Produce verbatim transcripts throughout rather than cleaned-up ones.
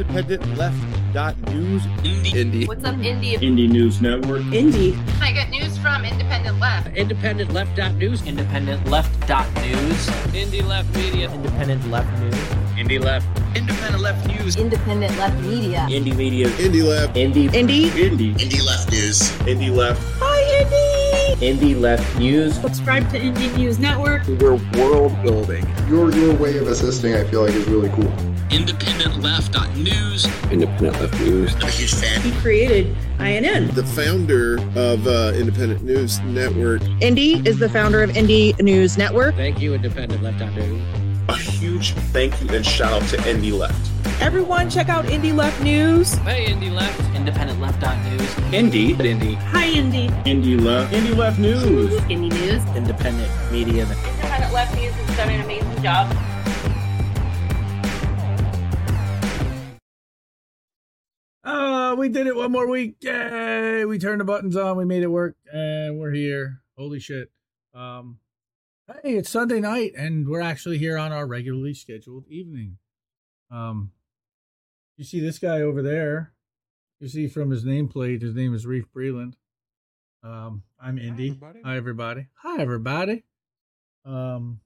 independent left dot news. Indie. Indie. What's up, Indie? Indie News Network. Indie. I get news from Independent Left. independent left dot news. independent left dot news. Indie Left Media. Independent Left News. Indie Left. Independent Left News. Independent Left Media. Indie Media. Indie Left. Indie. Indie. Indie. Indie Left News. Indie Left. Hi, Indie. Indie Left News. Subscribe to Indie News Network. We're world building. Your your way of assisting, I feel like, is really cool. independent left dot news. Independent Left News. I'm a huge fan. He created I N N. The founder of uh, Independent News Network. Indie is the founder of Indie News Network. Thank you, Independent Left dot news. A huge thank you and shout out to Indie Left. Everyone, check out Indie Left News. Hey, Indie Left. independent left dot news. Indie. Indie. Hi, Indie. Indie Left. Indie Left News. Indie News. Independent Media. Independent Left News has done an amazing job. Uh, we did it one more week. Yay! We turned the buttons on. We made it work. And we're here. Holy shit. Um, hey, it's Sunday night, and we're actually here on our regularly scheduled evening. Um. You see this guy over there. You see from his nameplate, his name is Reef Breland. Um, I'm Indy. Hi, Hi, everybody. Hi, everybody. Um,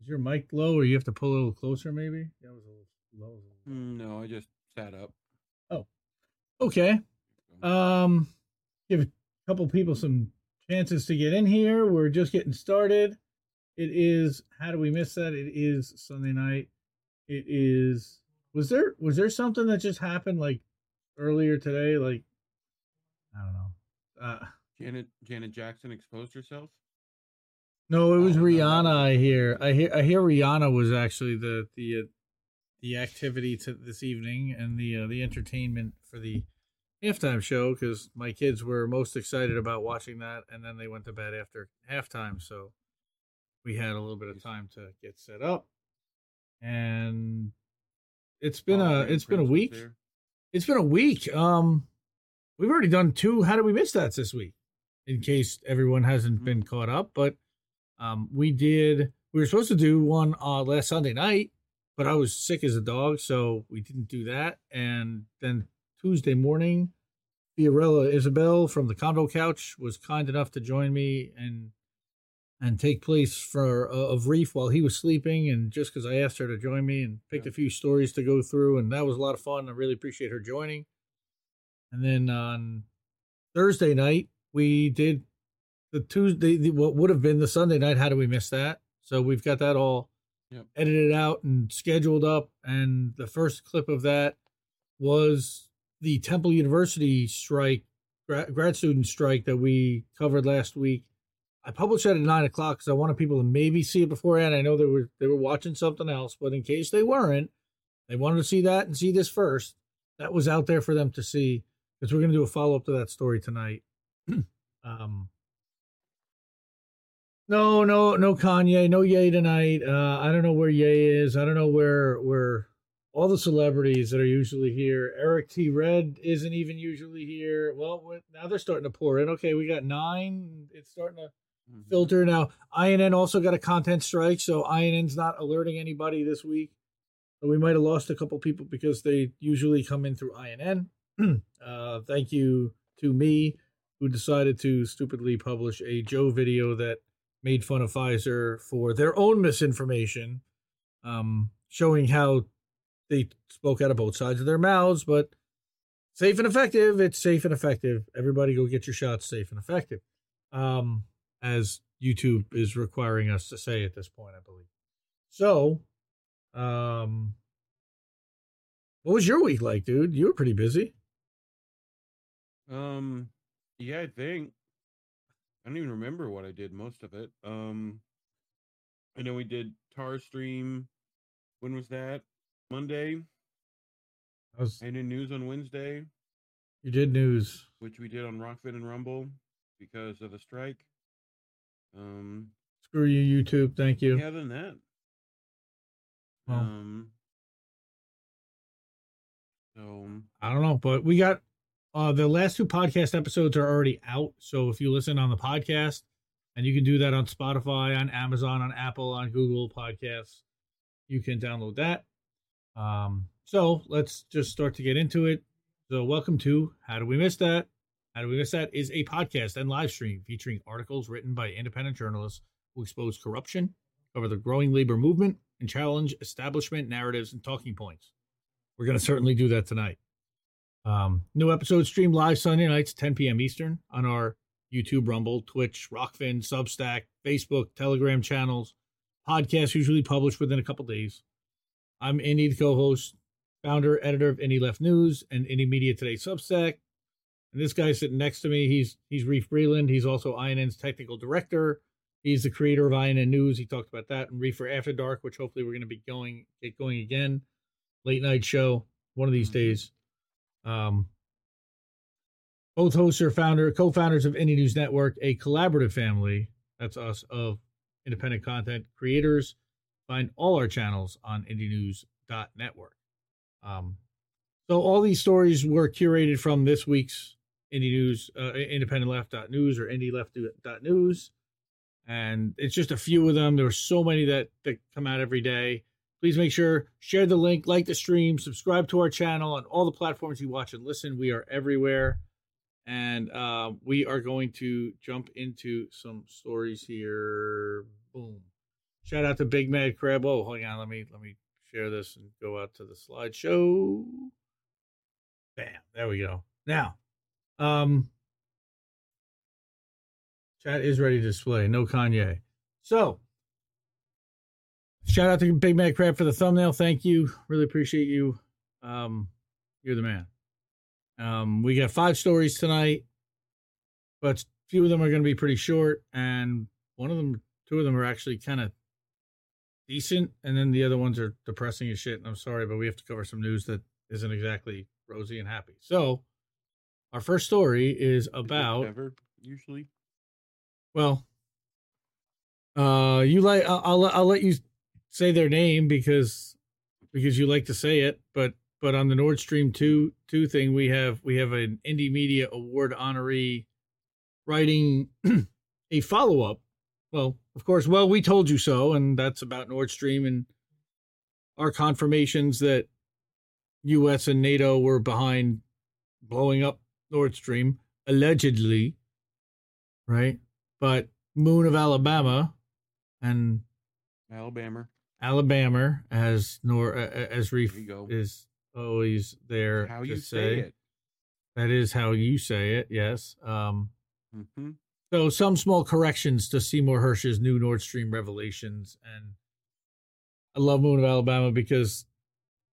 is your mic low, or you have to pull a little closer, maybe? That was a little low. No, I just sat up. Oh, okay. Um, give a couple people some chances to get in here. We're just getting started. It is. How do we miss that? It is Sunday night. It is. Was there? Was there something that just happened, like? Earlier today, like, I don't know. Uh, Janet Janet Jackson exposed herself? No, it was Rihanna. Know. I hear, I hear, I hear Rihanna was actually the the uh, the activity to this evening and the uh, the entertainment for the halftime show, because my kids were most excited about watching that, and then they went to bed after halftime, so we had a little bit of time to get set up, and it's been oh, a it's been a week. It's been a week. Um, we've already done two How Did We Miss That this week, in case everyone hasn't been caught up. But um, we did, we were supposed to do one uh, last Sunday night, but I was sick as a dog, so we didn't do that. And then Tuesday morning, Fiorella Isabel from the Condo Couch was kind enough to join me and and take place for uh, of Reef while he was sleeping, and just because I asked her to join me and picked yeah. a few stories to go through, and that was a lot of fun. I really appreciate her joining. And then on Thursday night, we did the Tuesday, the, what would have been the Sunday night, How Do We Miss That? So we've got that all yep. edited out and scheduled up, and the first clip of that was the Temple University strike, grad, grad student strike that we covered last week. I published that at nine o'clock because I wanted people to maybe see it beforehand. I know they were they were watching something else, but in case they weren't, they wanted to see that and see this first. That was out there for them to see, because we're going to do a follow up to that story tonight. um, no, no, no Kanye, no Ye tonight. Uh, I don't know where Ye is. I don't know where where all the celebrities that are usually here. Eric T. Red isn't even usually here. Well, now they're starting to pour in. Okay, we got nine. It's starting to. Mm-hmm. Filter now. I N N also got a content strike, so I N N's not alerting anybody this week. But we might have lost a couple people because they usually come in through I N N. uh, thank you to me, who decided to stupidly publish a Joe video that made fun of Pfizer for their own misinformation, um, showing how they spoke out of both sides of their mouths. But safe and effective. It's safe and effective. Everybody go get your shots. Safe and effective. Um, as YouTube is requiring us to say at this point, I believe. So, um, what was your week like, dude? You were pretty busy. Um, yeah, I think. I don't even remember what I did most of it. Um, I know we did Tar Stream. When was that? Monday. I, was... I did news on Wednesday. You did news. Which we did on Rockfin and Rumble because of the strike. Um, Screw you, YouTube. Thank you. Yeah, other than that. Well, um, so I don't know, but we got uh, the last two podcast episodes are already out. So if you listen on the podcast, and you can do that on Spotify, on Amazon, on Apple, on Google Podcasts, you can download that. Um, so let's just start to get into it. So welcome to How Do We Miss That? How Do We Miss That is a podcast and live stream featuring articles written by independent journalists who expose corruption, cover the growing labor movement, and challenge establishment narratives and talking points. We're going to certainly do that tonight. Um, new episodes stream live Sunday nights, ten p.m. Eastern, on our YouTube, Rumble, Twitch, Rockfin, Substack, Facebook, Telegram channels. Podcasts usually published within a couple days. I'm Indy, the co-host, founder, editor of Indy Left News and Indy Media Today Substack. And this guy sitting next to me, he's he's Reef Breland. He's also I N N's technical director. He's the creator of I N N News. He talked about that, and Reefer After Dark, which hopefully we're going to be going get going again. Late night show one of these days. Um, both hosts are founder, co-founders of Indy News Network, a collaborative family. That's us, of independent content creators. Find all our channels on indy news dot network. Um, so all these stories were curated from this week's Indy News, uh, independent left dot news or indy left dot news. And it's just a few of them. There are so many that, that come out every day. Please make sure, share the link, like the stream, subscribe to our channel on all the platforms you watch and listen. We are everywhere. And uh, we are going to jump into some stories here. Boom. Shout out to Big Mad Crab. Oh, hang on. Let me let me share this and go out to the slideshow. Bam. There we go. Now, um, chat is ready to display. No Kanye. So, shout out to Big Mad Crab for the thumbnail. Thank you. Really appreciate you. Um, you're the man. Um, we got five stories tonight, but a few of them are going to be pretty short. And one of them, two of them are actually kind of decent. And then the other ones are depressing as shit. And I'm sorry, but we have to cover some news that isn't exactly rosy and happy. So, our first story is about. Ever, usually. Well, uh, you like I'll, I'll I'll let you say their name because because you like to say it, but but on the Nord Stream two two thing we have we have an Indy Media Award honoree writing a follow up. Well, of course, well we told you so, and that's about Nord Stream and our confirmations that U S and NATO were behind blowing up Nord Stream allegedly, right? But Moon of Alabama and Alabama, Alabama, as Nor uh, as Reef is always there. How to you say it? That is how you say it. Yes. Um, mm-hmm. So some small corrections to Seymour Hersh's new Nord Stream revelations, and I love Moon of Alabama because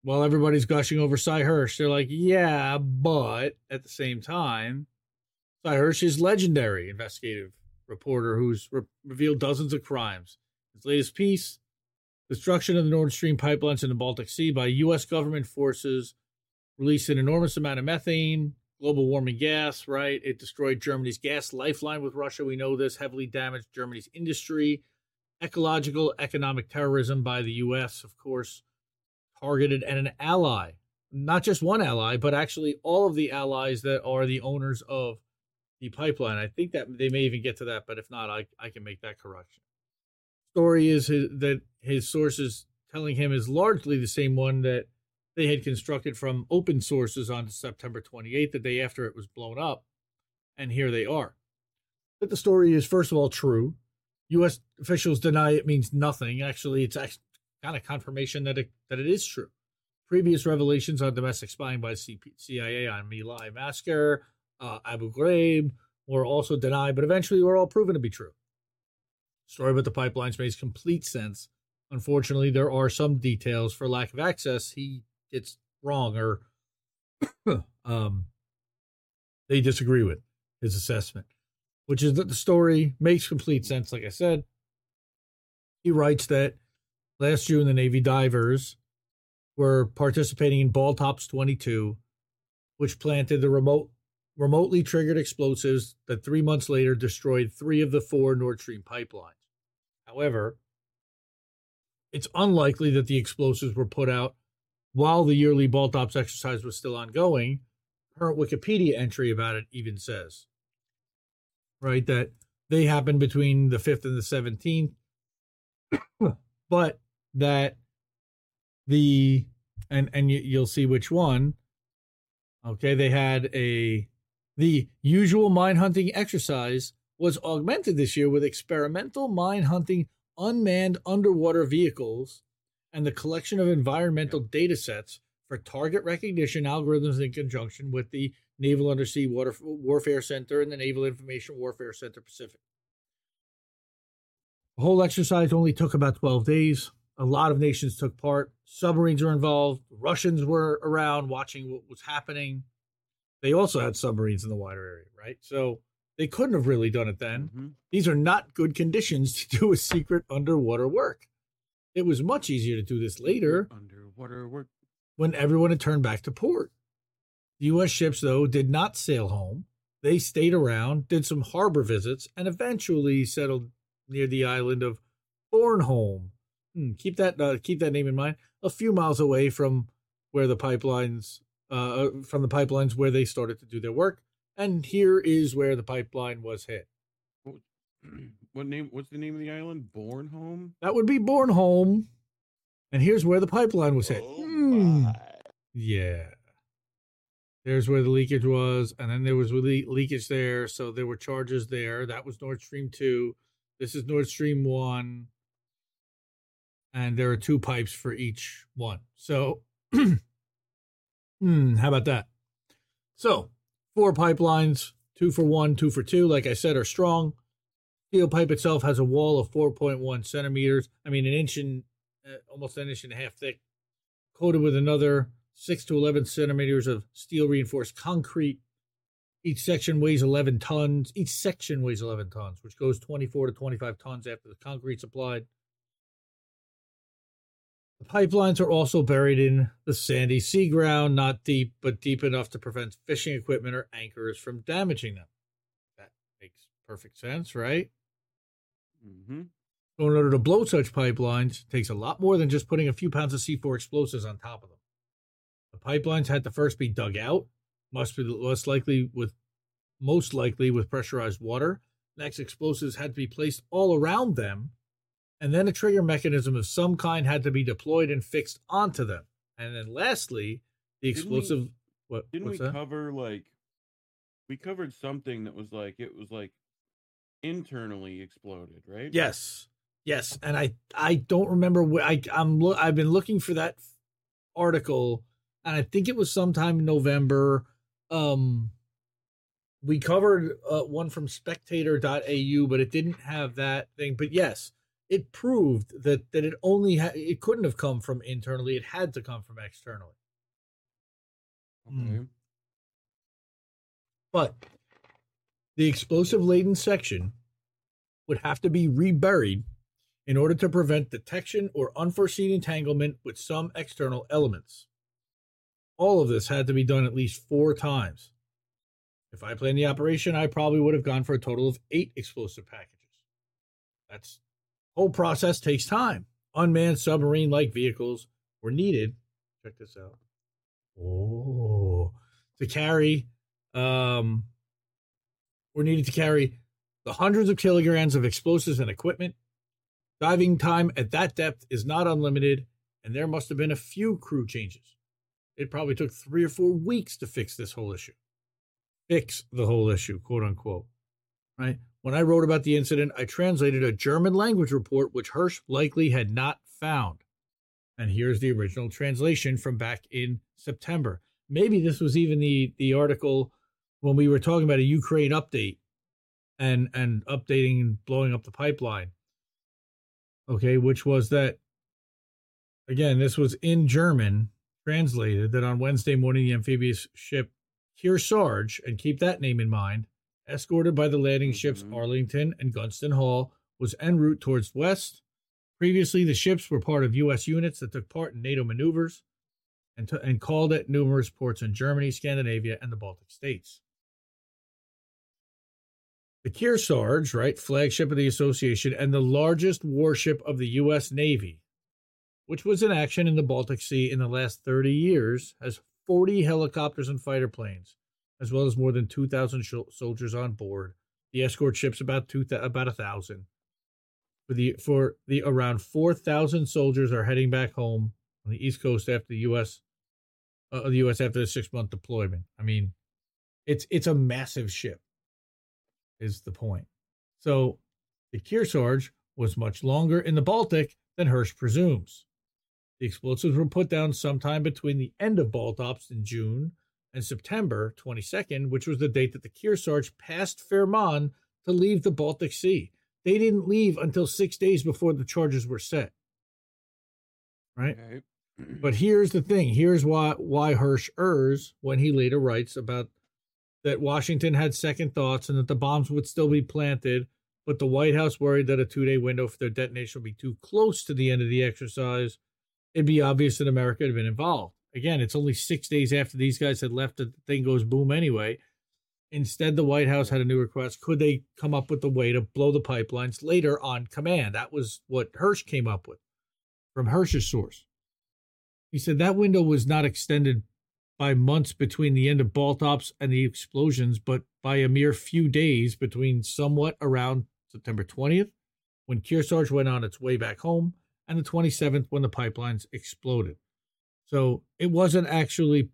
while everybody's gushing over Cy Hersh, they're like, yeah, but at the same time, Cy Hersh is legendary investigative reporter who's re- revealed dozens of crimes. His latest piece, destruction of the Nord Stream pipelines in the Baltic Sea by U S government forces, released an enormous amount of methane, global warming gas, right? It destroyed Germany's gas lifeline with Russia. We know this, heavily damaged Germany's industry, ecological, economic terrorism by the U S, of course, targeted at an ally, not just one ally, but actually all of the allies that are the owners of the pipeline. I think that they may even get to that, but if not, I, I can make that correction. Story is his, that his sources telling him is largely the same one that they had constructed from open sources on September twenty-eighth, the day after it was blown up, and here they are. But the story is, first of all, true. U S officials deny it means nothing. Actually, it's actually kind of confirmation that it, that it is true. Previous revelations on domestic spying by C I A on My Massacre, Uh, Abu Ghraib were also denied, but eventually were all proven to be true. The story about the pipelines makes complete sense. Unfortunately, there are some details for lack of access he gets wrong or um, they disagree with his assessment, which is that the story makes complete sense. Like I said, he writes that last June, the Navy divers were participating in BALTOPS twenty-two, which planted the remote remotely triggered explosives that three months later destroyed three of the four Nord Stream pipelines. However, it's unlikely that the explosives were put out while the yearly BALTOPS exercise was still ongoing. Current Wikipedia entry about it even says, right, that they happened between the fifth and the seventeenth, but that the and and you, you'll see which one. Okay, they had a the usual mine hunting exercise was augmented this year with experimental mine hunting unmanned underwater vehicles and the collection of environmental data sets for target recognition algorithms in conjunction with the Naval Undersea Water Warfare Center and the Naval Information Warfare Center Pacific. The whole exercise only took about twelve days. A lot of nations took part. Submarines were involved. Russians were around watching what was happening. They also had submarines in the wider area, right? So they couldn't have really done it then. Mm-hmm. These are not good conditions to do a secret underwater work. It was much easier to do this later. Underwater work. When everyone had turned back to port. The U S ships, though, did not sail home. They stayed around, did some harbor visits, and eventually settled near the island of Bornholm. Hmm, keep that uh, keep that name in mind. A few miles away from where the pipelines uh, from the pipelines where they started to do their work, and here is where the pipeline was hit. What name? What's the name of the island? Bornholm? That would be Bornholm. And here's where the pipeline was hit. Oh hmm. Yeah. There's where the leakage was, and then there was le- leakage there, so there were charges there. That was Nord Stream two. This is Nord Stream one, and there are two pipes for each one. So hmm, how about that? So four pipelines, two for one, two for two, like I said, are strong. Steel pipe itself has a wall of four point one centimeters. I mean, an inch and uh, almost an inch and a half thick, coated with another six to eleven centimeters of steel reinforced concrete. Each section weighs eleven tons. Each section weighs eleven tons, which goes twenty-four to twenty-five tons after the concrete's applied. The pipelines are also buried in the sandy sea ground, not deep, but deep enough to prevent fishing equipment or anchors from damaging them. That makes perfect sense, right? Mm-hmm. So in order to blow such pipelines, it takes a lot more than just putting a few pounds of C four explosives on top of them. The pipelines had to first be dug out. Must be less likely with, most likely with pressurized water. Next, explosives had to be placed all around them, and then a trigger mechanism of some kind had to be deployed and fixed onto them. And then, lastly, the explosive. Didn't we, what, didn't what's we that? cover like? We covered something that was like it was like internally exploded, right? Yes, yes. And I I don't remember where I I'm lo- I've been looking for that article, and I think it was sometime in November. Um, we covered uh, one from spectator dot a u, but it didn't have that thing. But yes, it proved that that it only ha- it couldn't have come from internally; it had to come from externally. Okay. Mm. But the explosive-laden section would have to be reburied in order to prevent detection or unforeseen entanglement with some external elements. All of this had to be done at least four times. If I planned the operation, I probably would have gone for a total of eight explosive packages. That's whole process takes time. Unmanned submarine-like vehicles were needed. Check this out. Oh, to carry, um, were needed to carry the hundreds of kilograms of explosives and equipment. Diving time at that depth is not unlimited, and there must have been a few crew changes. It probably took three or four weeks to fix this whole issue. Fix the whole issue, quote unquote. Right? When I wrote about the incident, I translated a German language report, which Hersh likely had not found. And here's the original translation from back in September. Maybe this was even the, the article when we were talking about a Ukraine update and, and updating and blowing up the pipeline. Okay, which was that, again, this was in German. Translated that on Wednesday morning, the amphibious ship Kearsarge, and keep that name in mind, escorted by the landing ships Arlington and Gunston Hall, was en route towards west. Previously, the ships were part of U S units that took part in NATO maneuvers and, t- and called at numerous ports in Germany, Scandinavia, and the Baltic states. The Kearsarge, right, flagship of the association and the largest warship of the U S Navy, which was in action in the Baltic Sea in the last thirty years, has forty helicopters and fighter planes, as well as more than two thousand sh- soldiers on board. The escort ships about two th- about one thousand. For the for the around four thousand soldiers are heading back home on the East Coast after the U S uh, the U S after the six-month deployment. I mean, it's it's a massive ship, is the point. So the Kearsarge was much longer in the Baltic than Hersh presumes. The explosives were put down sometime between the end of BALTOPS in June and September twenty-second, which was the date that the Kearsarge passed Fehmarn to leave the Baltic Sea. They didn't leave until six days before the charges were set. Right? Okay. But here's the thing. Here's why why Hersh errs when he later writes about that Washington had second thoughts and that the bombs would still be planted, but the White House worried that a two-day window for their detonation would be too close to the end of the exercise. It'd be obvious that America had been involved. Again, it's only six days after these guys had left that the thing goes boom anyway. Instead, the White House had a new request. Could they come up with a way to blow the pipelines later on command? That was what Hersh came up with from Hersh's source. He said that window was not extended by months between the end of BALTOPS and the explosions, but by a mere few days between somewhat around September twentieth, when Kearsarge went on its way back home, and the twenty-seventh when the pipelines exploded. So it wasn't actually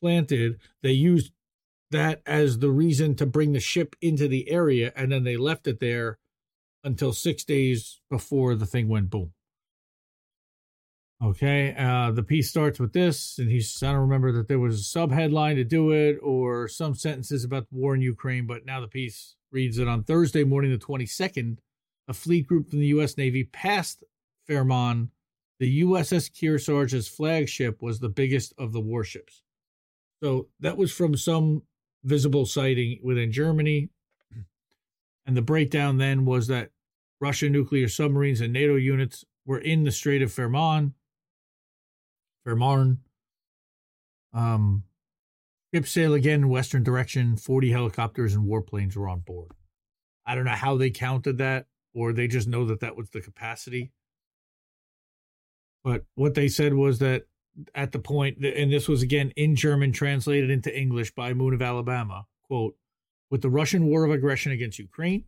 planted. They used that as the reason to bring the ship into the area, and then they left it there until six days before the thing went boom. Okay, uh, the piece starts with this, and he says, I don't remember that there was a sub-headline to do it or some sentences about the war in Ukraine, but now the piece reads that on Thursday morning, the twenty-second, a fleet group from the U S. Navy passed Fehmarn. The U S S Kearsarge's flagship was the biggest of the warships. So that was from some visible sighting within Germany. And the breakdown then was that Russian nuclear submarines and NATO units were in the Strait of Fehmarn. Fehmarn. Um, ship sailed again in western direction. forty helicopters and warplanes were on board. I don't know how they counted that, or they just know that that was the capacity. But what they said was that at the point, and this was again in German translated into English by Moon of Alabama, quote, with the Russian war of aggression against Ukraine,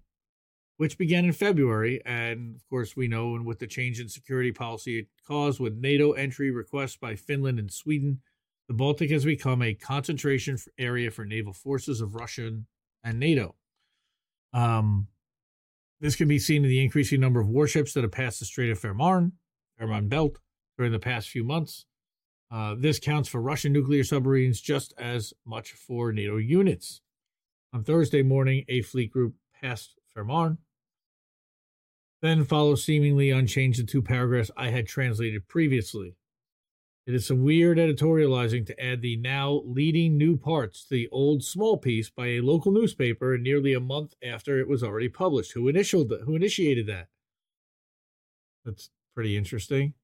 which began in February, and of course we know, and with the change in security policy it caused with NATO entry requests by Finland and Sweden, the Baltic has become a concentration area for naval forces of Russia and NATO. Um, this can be seen in the increasing number of warships that have passed the Strait of Fehmarn, Fehmarn Belt, during the past few months. Uh, this counts for Russian nuclear submarines just as much for NATO units. On Thursday morning, a fleet group passed Fehmarn. Then follows seemingly unchanged the two paragraphs I had translated previously. It is some weird editorializing to add the now leading new parts to the old small piece by a local newspaper nearly a month after it was already published. Who initialed the, who initiated that? That's pretty interesting.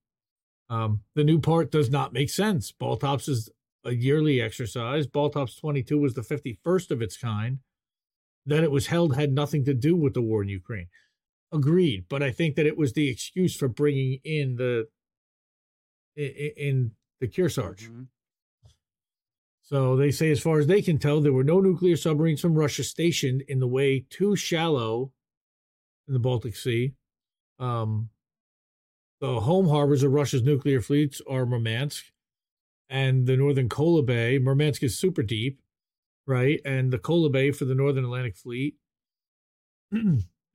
Um, the new part does not make sense. BALTOPS is a yearly exercise. BALTOPS twenty-two was the fifty-first of its kind. That it was held had nothing to do with the war in Ukraine. Agreed, but I think that it was the excuse for bringing in the in, in the Kearsarge. Mm-hmm. So they say, as far as they can tell, there were no nuclear submarines from Russia stationed in the way too shallow in the Baltic Sea. Um, The home harbors of Russia's nuclear fleets are Murmansk and the northern Kola Bay. Murmansk is super deep, right? And the Kola Bay for the northern Atlantic fleet.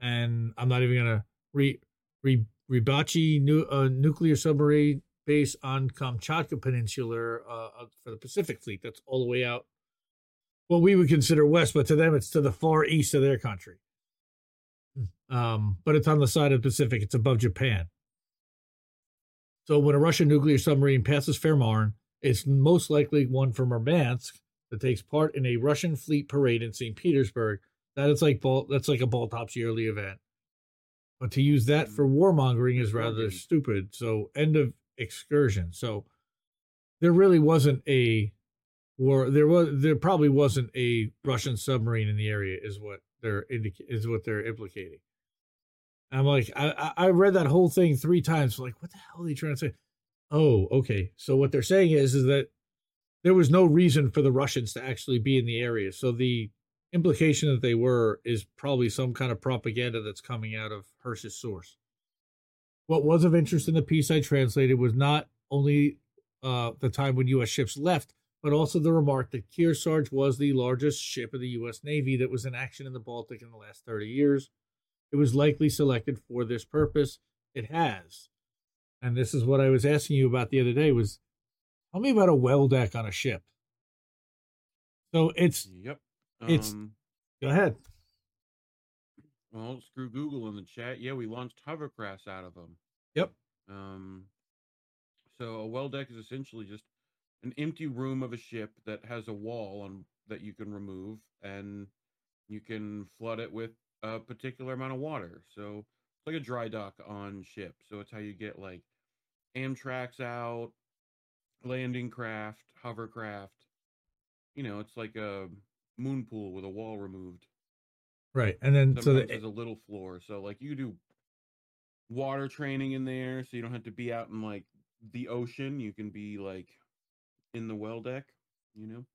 And I'm not even going to re, re Rybachi nu, uh, nuclear submarine base on Kamchatka Peninsula uh, for the Pacific fleet. That's all the way out. Well, we would consider west, but to them, it's to the far east of their country. Um, but it's on the side of the Pacific. It's above Japan. So when a Russian nuclear submarine passes Fehmarn, it's most likely one from Murmansk that takes part in a Russian fleet parade in Saint Petersburg. That is like that's like a BALTOPS yearly event. But to use that for warmongering is rather stupid. So end of excursion. So there really wasn't a war. There was there probably wasn't a Russian submarine in the area is what they're indica- is what they're implicating. I'm like, I, I read that whole thing three times. Like, what the hell are they trying to say? Oh, okay. So what they're saying is, is that there was no reason for the Russians to actually be in the area. So the implication that they were is probably some kind of propaganda that's coming out of Hersh's source. What was of interest in the piece I translated was not only uh, the time when U S ships left, but also the remark that Kearsarge was the largest ship of the U S Navy that was in action in the Baltic in the last thirty years. It was likely selected for this purpose. It has. And this is what I was asking you about the other day was, tell me about a well deck on a ship. So it's, yep. Um, it's, go ahead. Well, screw Google in the chat. Yeah, we launched hovercrafts out of them. Yep. Um, so a well deck is essentially just an empty room of a ship that has a wall on that you can remove, and you can flood it with a particular amount of water. So it's like a dry dock on ship. So it's how you get like Amtrak's out, landing craft, hovercraft. You know, it's like a moon pool with a wall removed. Right. And then sometimes so the, there's a little floor. So like you do water training in there. So you don't have to be out in like the ocean. You can be like in the well deck, you know?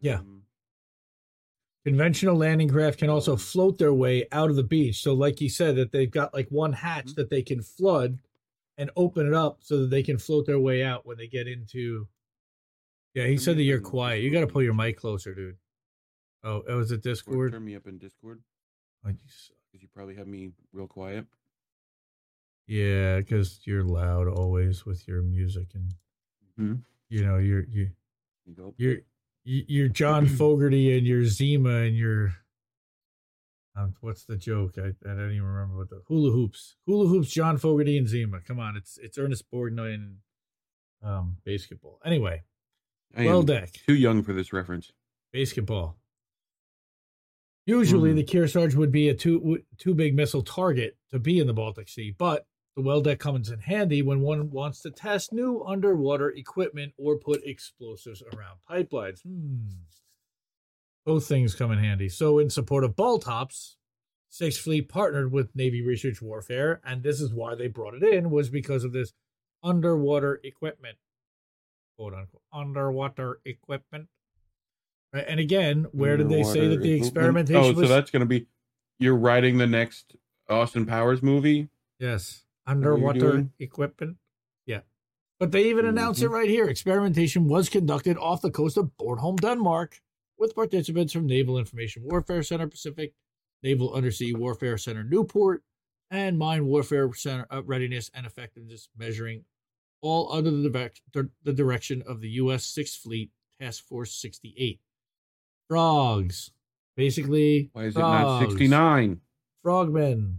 Yeah. Um, Conventional landing craft can also float their way out of the beach. So like you said, that they've got like one hatch mm-hmm. that they can flood and open it up so that they can float their way out when they get into. Yeah. He turn said that you're quiet. You got to pull your mic closer, dude. Oh, it was a Discord. Turn me up in Discord. Oh, you suck. Because you probably have me real quiet. Yeah, because you're loud always with your music, and mm-hmm. you know you're you you you're, you're John Fogerty and your Zima and your um, what's the joke? I, I don't even remember what the hula hoops, hula hoops, John Fogerty and Zima. Come on, it's it's Ernest Borgnine and um, basketball. Anyway, I well deck. Too young for this reference. Basketball. Usually, mm-hmm. the Kearsarge would be a too, too big missile target to be in the Baltic Sea, but the well deck comes in handy when one wants to test new underwater equipment or put explosives around pipelines. Hmm. Both things come in handy. So, in support of BALTOPS, Sixth Fleet partnered with Navy Research Warfare, and this is why they brought it in, was because of this underwater equipment, quote unquote, underwater equipment. And again, where did they say that the experimentation was? Oh, so was... that's going to be, you're writing the next Austin Powers movie? Yes. Underwater equipment. Yeah. But they even mm-hmm. announced it right here. Experimentation was conducted off the coast of Bornholm, Denmark, with participants from Naval Information Warfare Center Pacific, Naval Undersea Warfare Center Newport, and Mine Warfare Center Readiness and Effectiveness, measuring all under the, direct, the direction of the U S Sixth Fleet Task Force sixty-eight. Frogs, basically. Why is frogs. It not sixty-nine? Frogmen.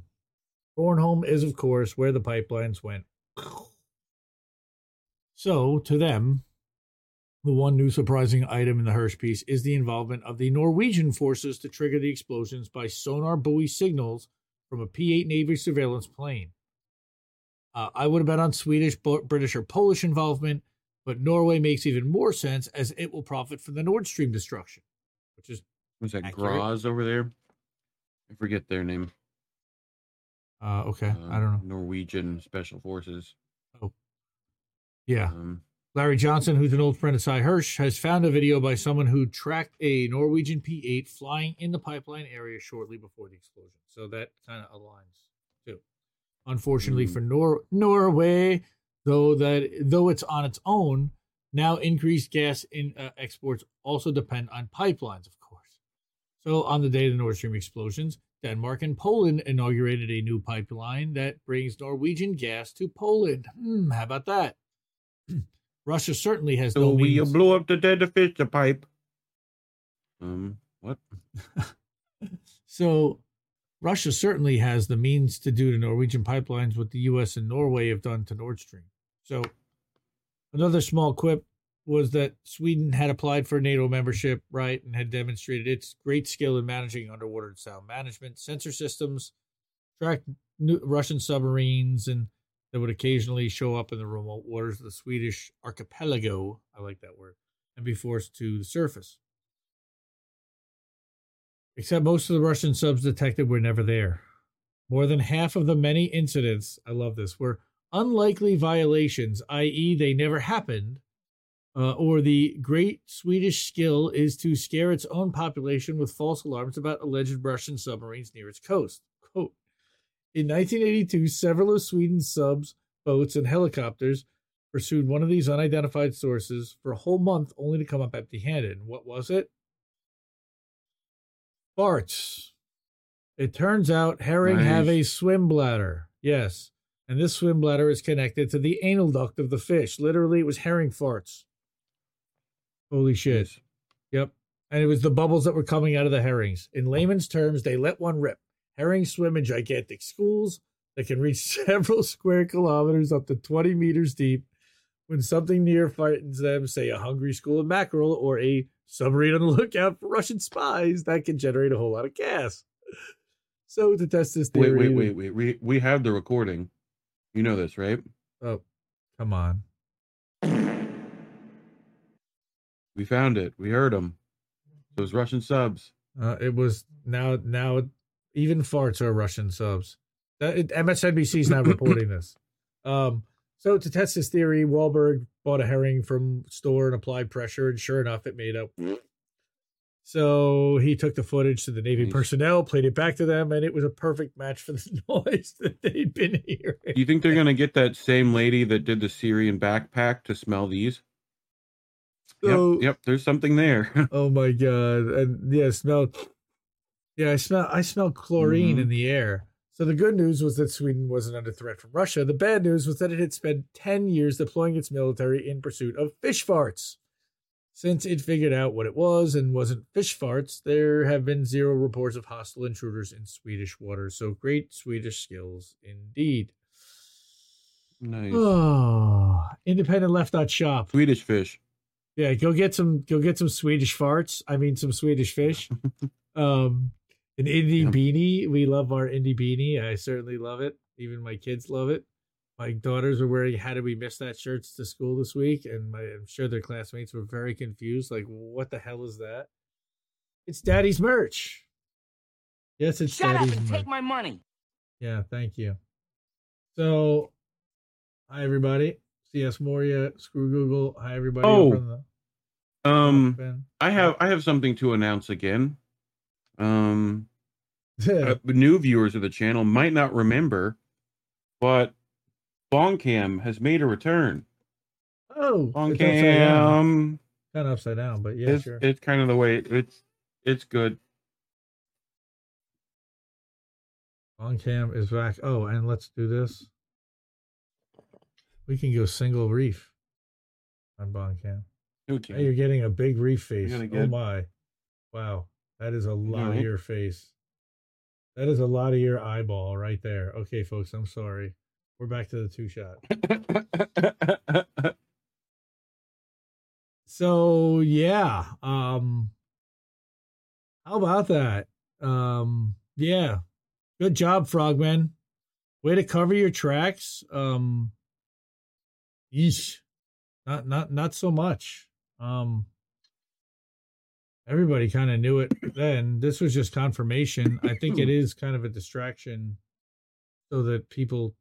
Bornholm is, of course, where the pipelines went. So, to them, the one new surprising item in the Hersh piece is the involvement of the Norwegian forces to trigger the explosions by sonar buoy signals from a P eight Navy surveillance plane. Uh, I would have bet on Swedish, British, or Polish involvement, but Norway makes even more sense as it will profit from the Nord Stream destruction. Which is was that Graz over there? I forget their name. Uh, okay, uh, I don't know. Norwegian Special Forces. Oh, yeah. Um, Larry Johnson, who's an old friend of Cy Hersh, has found a video by someone who tracked a Norwegian P eight flying in the pipeline area shortly before the explosion. So that kind of aligns too. Unfortunately mm. for Nor Norway, though that though it's on its own. Now, increased gas in uh, exports also depend on pipelines, of course. So, on the day of the Nord Stream explosions, Denmark and Poland inaugurated a new pipeline that brings Norwegian gas to Poland. Hmm, how about that? Russia certainly has so no means. So, we blew up the dead to fish the pipe. Um, what? So, Russia certainly has the means to do to Norwegian pipelines what the U S and Norway have done to Nord Stream. So... Another small quip was that Sweden had applied for NATO membership, right, and had demonstrated its great skill in managing underwater sound management, sensor systems, tracked new Russian submarines, and that would occasionally show up in the remote waters of the Swedish archipelago, I like that word, and be forced to the surface. Except most of the Russian subs detected were never there. More than half of the many incidents, I love this, were unlikely violations, that is they never happened, uh, or the great Swedish skill is to scare its own population with false alarms about alleged Russian submarines near its coast. Quote, in nineteen eighty-two, several of Sweden's subs, boats, and helicopters pursued one of these unidentified sources for a whole month only to come up empty-handed. What was it? Farts. It turns out herring nice. have a swim bladder. Yes. And this swim bladder is connected to the anal duct of the fish. Literally, it was herring farts. Holy shit. Yep. And it was the bubbles that were coming out of the herrings. In layman's terms, they let one rip. Herrings swim in gigantic schools that can reach several square kilometers, up to twenty meters deep. When something near frightens them, say a hungry school of mackerel or a submarine on the lookout for Russian spies, that can generate a whole lot of gas. So to test this theory... Wait, wait, wait, wait. We, we have the recording. You know this, right? Oh, come on. We found it. We heard them. Those Russian subs. Uh, it was now, now even farts are Russian subs. That, it, M S N B C's not reporting this. Um, so to test this theory, Wahlberg bought a herring from store and applied pressure. And sure enough, it made up. So he took the footage to the Navy nice. personnel, played it back to them, and it was a perfect match for the noise that they'd been hearing. Do you think they're going to get that same lady that did the Syrian backpack to smell these? So, yep, yep, there's something there. Oh, my God. And yeah, smell. Yeah, I smell, I smell chlorine mm-hmm. in the air. So the good news was that Sweden wasn't under threat from Russia. The bad news was that it had spent ten years deploying its military in pursuit of fish farts. Since it figured out what it was and wasn't fish farts, there have been zero reports of hostile intruders in Swedish waters. So great Swedish skills indeed. Nice. Oh, independent left dot shop. Swedish fish. Yeah, go get some. Go get some Swedish farts. I mean, some Swedish fish. um, an indie yeah. beanie. We love our indie beanie. I certainly love it. Even my kids love it. My daughters were wearing "How Did We Miss That" shirts to school this week, and my, I'm sure their classmates were very confused, like, what the hell is that? It's Daddy's merch. Yes, it's Shut Daddy's merch. Shut up and merch. Take my money. Yeah, thank you. So, hi, everybody. C S Moria, Screw Google. Hi, everybody. Oh, from the- um, I have, I have something to announce again. Um, uh, new viewers of the channel might not remember, but Bongcam has made a return. Oh, Bongcam, kind of upside down, but yeah, it's, sure. It's kind of the way it, it's. It's good. Bongcam is back. Oh, and let's do this. We can go single reef on Bongcam. Okay, now you're getting a big reef face. Get... Oh my! Wow, that is a lot right. of your face. That is a lot of your eyeball right there. Okay, folks, I'm sorry. We're back to the two shot. So, yeah. Um, how about that? Um, yeah. Good job, Frogman. Way to cover your tracks. Um, yeesh. Not, not, not so much. Um, everybody kind of knew it then. This was just confirmation. I think it is kind of a distraction so that people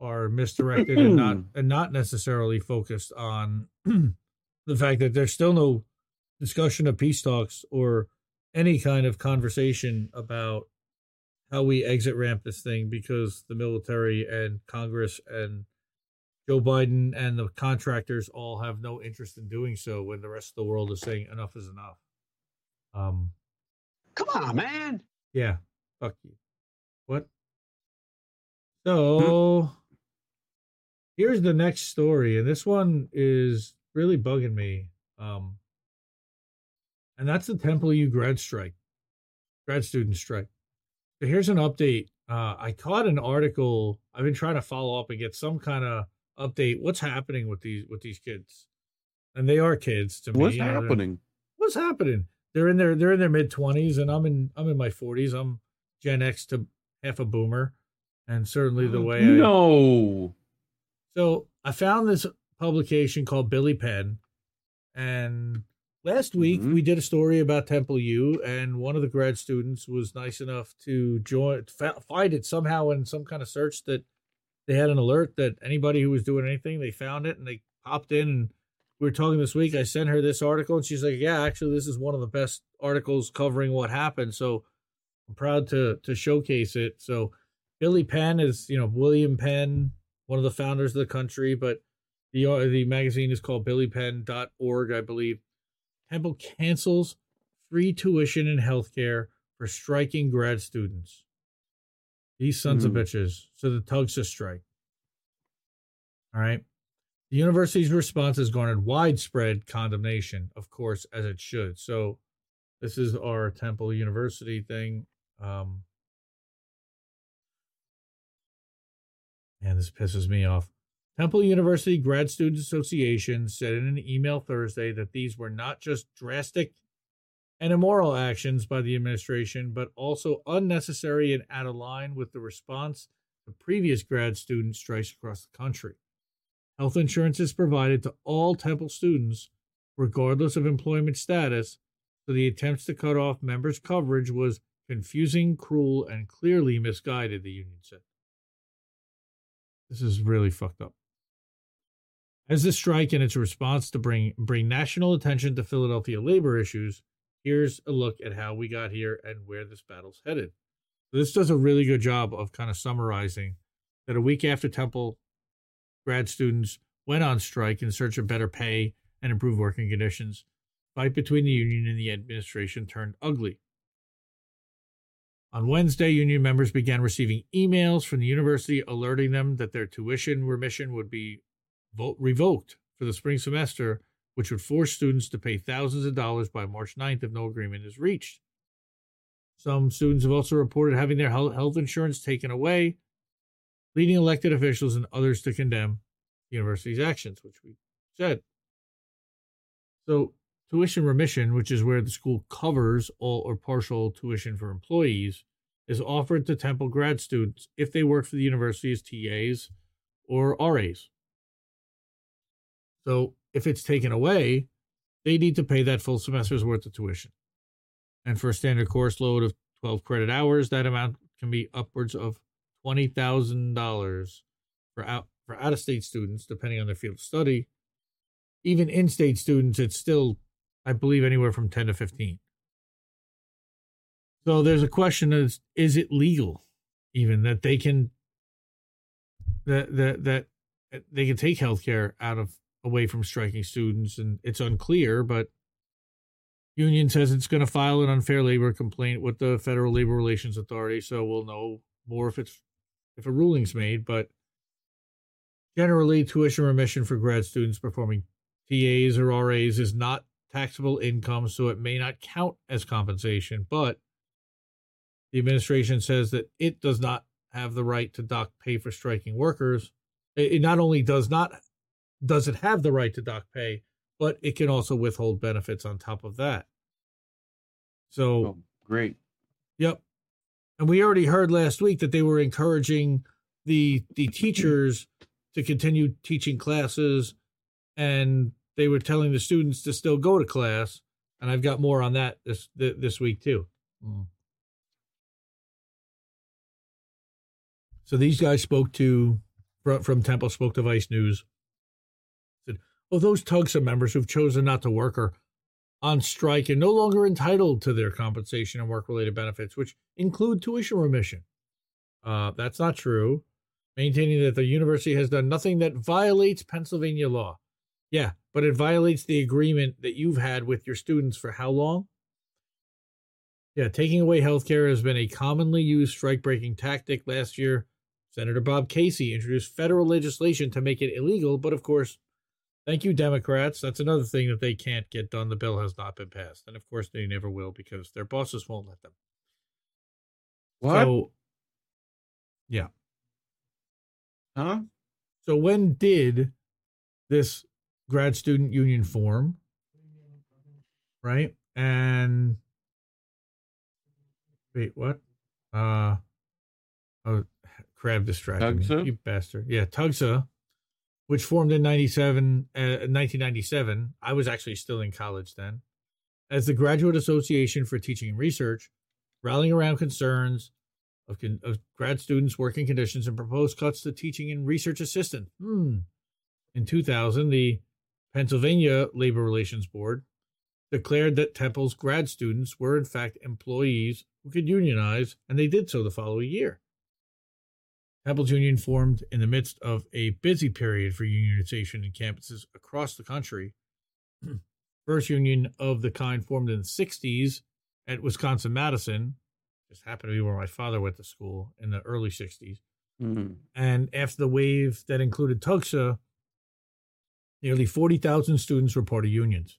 are misdirected and not and not necessarily focused on the fact that there's still no discussion of peace talks or any kind of conversation about how we exit ramp this thing, because the military and Congress and Joe Biden and the contractors all have no interest in doing so when the rest of the world is saying enough is enough. Um, Come on, man. Yeah. Fuck you. What? So... Here's the next story, and this one is really bugging me. Um, and that's the Temple U grad strike, grad student strike. So here's an update. Uh, I caught an article. I've been trying to follow up and get some kind of update. What's happening with these with these kids? And they are kids to me. What's happening? What's happening? They're in their they're in their mid twenties, and I'm in I'm in my forties. I'm Gen X to half a boomer, and certainly the way I no. So I found this publication called Billy Penn, and last week mm-hmm. we did a story about Temple U, and one of the grad students was nice enough to join, find it somehow in some kind of search that they had an alert that anybody who was doing anything, they found it, and they popped in, and we were talking this week. I sent her this article, and she's like, yeah, actually, this is one of the best articles covering what happened, so I'm proud to to showcase it. So Billy Penn is, you know, William Penn, one of the founders of the country, but The the magazine is called Billy Penn dot org, I believe. Temple cancels free tuition and healthcare for striking grad students. These sons mm. of bitches. So the TUGSA strike. All right. The university's response has garnered widespread condemnation, of course, as it should. So this is our Temple University thing. Um, and this pisses me off. Temple University Grad Student Association said in an email Thursday that these were not just drastic and immoral actions by the administration, but also unnecessary and out of line with the response to previous grad student strikes across the country. Health insurance is provided to all Temple students, regardless of employment status, so the attempts to cut off members' coverage was confusing, cruel, and clearly misguided, the union said. This is really fucked up. As the strike and its response to bring bring national attention to Philadelphia labor issues, here's a look at how we got here and where this battle's headed. So this does a really good job of kind of summarizing that a week after Temple grad students went on strike in search of better pay and improved working conditions, the fight between the union and the administration turned ugly. On Wednesday, union members began receiving emails from the university alerting them that their tuition remission would be vo- revoked for the spring semester, which would force students to pay thousands of dollars by March ninth if no agreement is reached. Some students have also reported having their health insurance taken away, leading elected officials and others to condemn the university's actions, which we said. So, tuition remission, which is where the school covers all or partial tuition for employees, is offered to Temple grad students if they work for the university as T As or R As. So if it's taken away, they need to pay that full semester's worth of tuition. And for a standard course load of twelve credit hours, that amount can be upwards of twenty thousand dollars for out, for out-of-state students, depending on their field of study. Even in-state students, it's still, I believe, anywhere from ten to fifteen. So there's a question is, is it legal even that they can that that that they can take healthcare out of away from striking students? And it's unclear, but union says it's going to file an unfair labor complaint with the Federal Labor Relations Authority, so we'll know more if it's if a ruling's made, but generally tuition remission for grad students performing T As or R As is not taxable income, so it may not count as compensation, but the administration says that it does not have the right to dock pay for striking workers. It not only does not does it have the right to dock pay, but it can also withhold benefits on top of that. So oh, great. Yep. And we already heard last week that they were encouraging the the teachers to continue teaching classes, and they were telling the students to still go to class, and I've got more on that this this week too. Mm. So these guys spoke to, from Temple, spoke to Vice News. Said, "Oh, those TUGSA members who've chosen not to work are on strike and no longer entitled to their compensation and work-related benefits, which include tuition remission. Uh, that's not true. Maintaining that the university has done nothing that violates Pennsylvania law." Yeah, but it violates the agreement that you've had with your students for how long? Yeah, taking away healthcare has been a commonly used strike-breaking tactic. Last year, Senator Bob Casey introduced federal legislation to make it illegal, but of course, thank you, Democrats. That's another thing that they can't get done. The bill has not been passed, and of course, they never will because their bosses won't let them. What? So, yeah. Huh? So when did this grad student union form, right? And wait, what? Uh, oh, Crab distracted TUGSA? me. You bastard. Yeah, TUGSA, which formed in nineteen ninety-seven. I was actually still in college then. As the Graduate Association for Teaching and Research, rallying around concerns of, con- of grad students' working conditions and proposed cuts to teaching and research assistants. Hmm. In two thousand, the Pennsylvania Labor Relations Board declared that Temple's grad students were in fact employees who could unionize, and they did so the following year. Apple's union formed in the midst of a busy period for unionization in campuses across the country. First union of the kind formed in the sixties at Wisconsin-Madison, just happened to be where my father went to school in the early sixties. Mm-hmm. And after the wave that included TUGSA, nearly forty thousand students reported unions.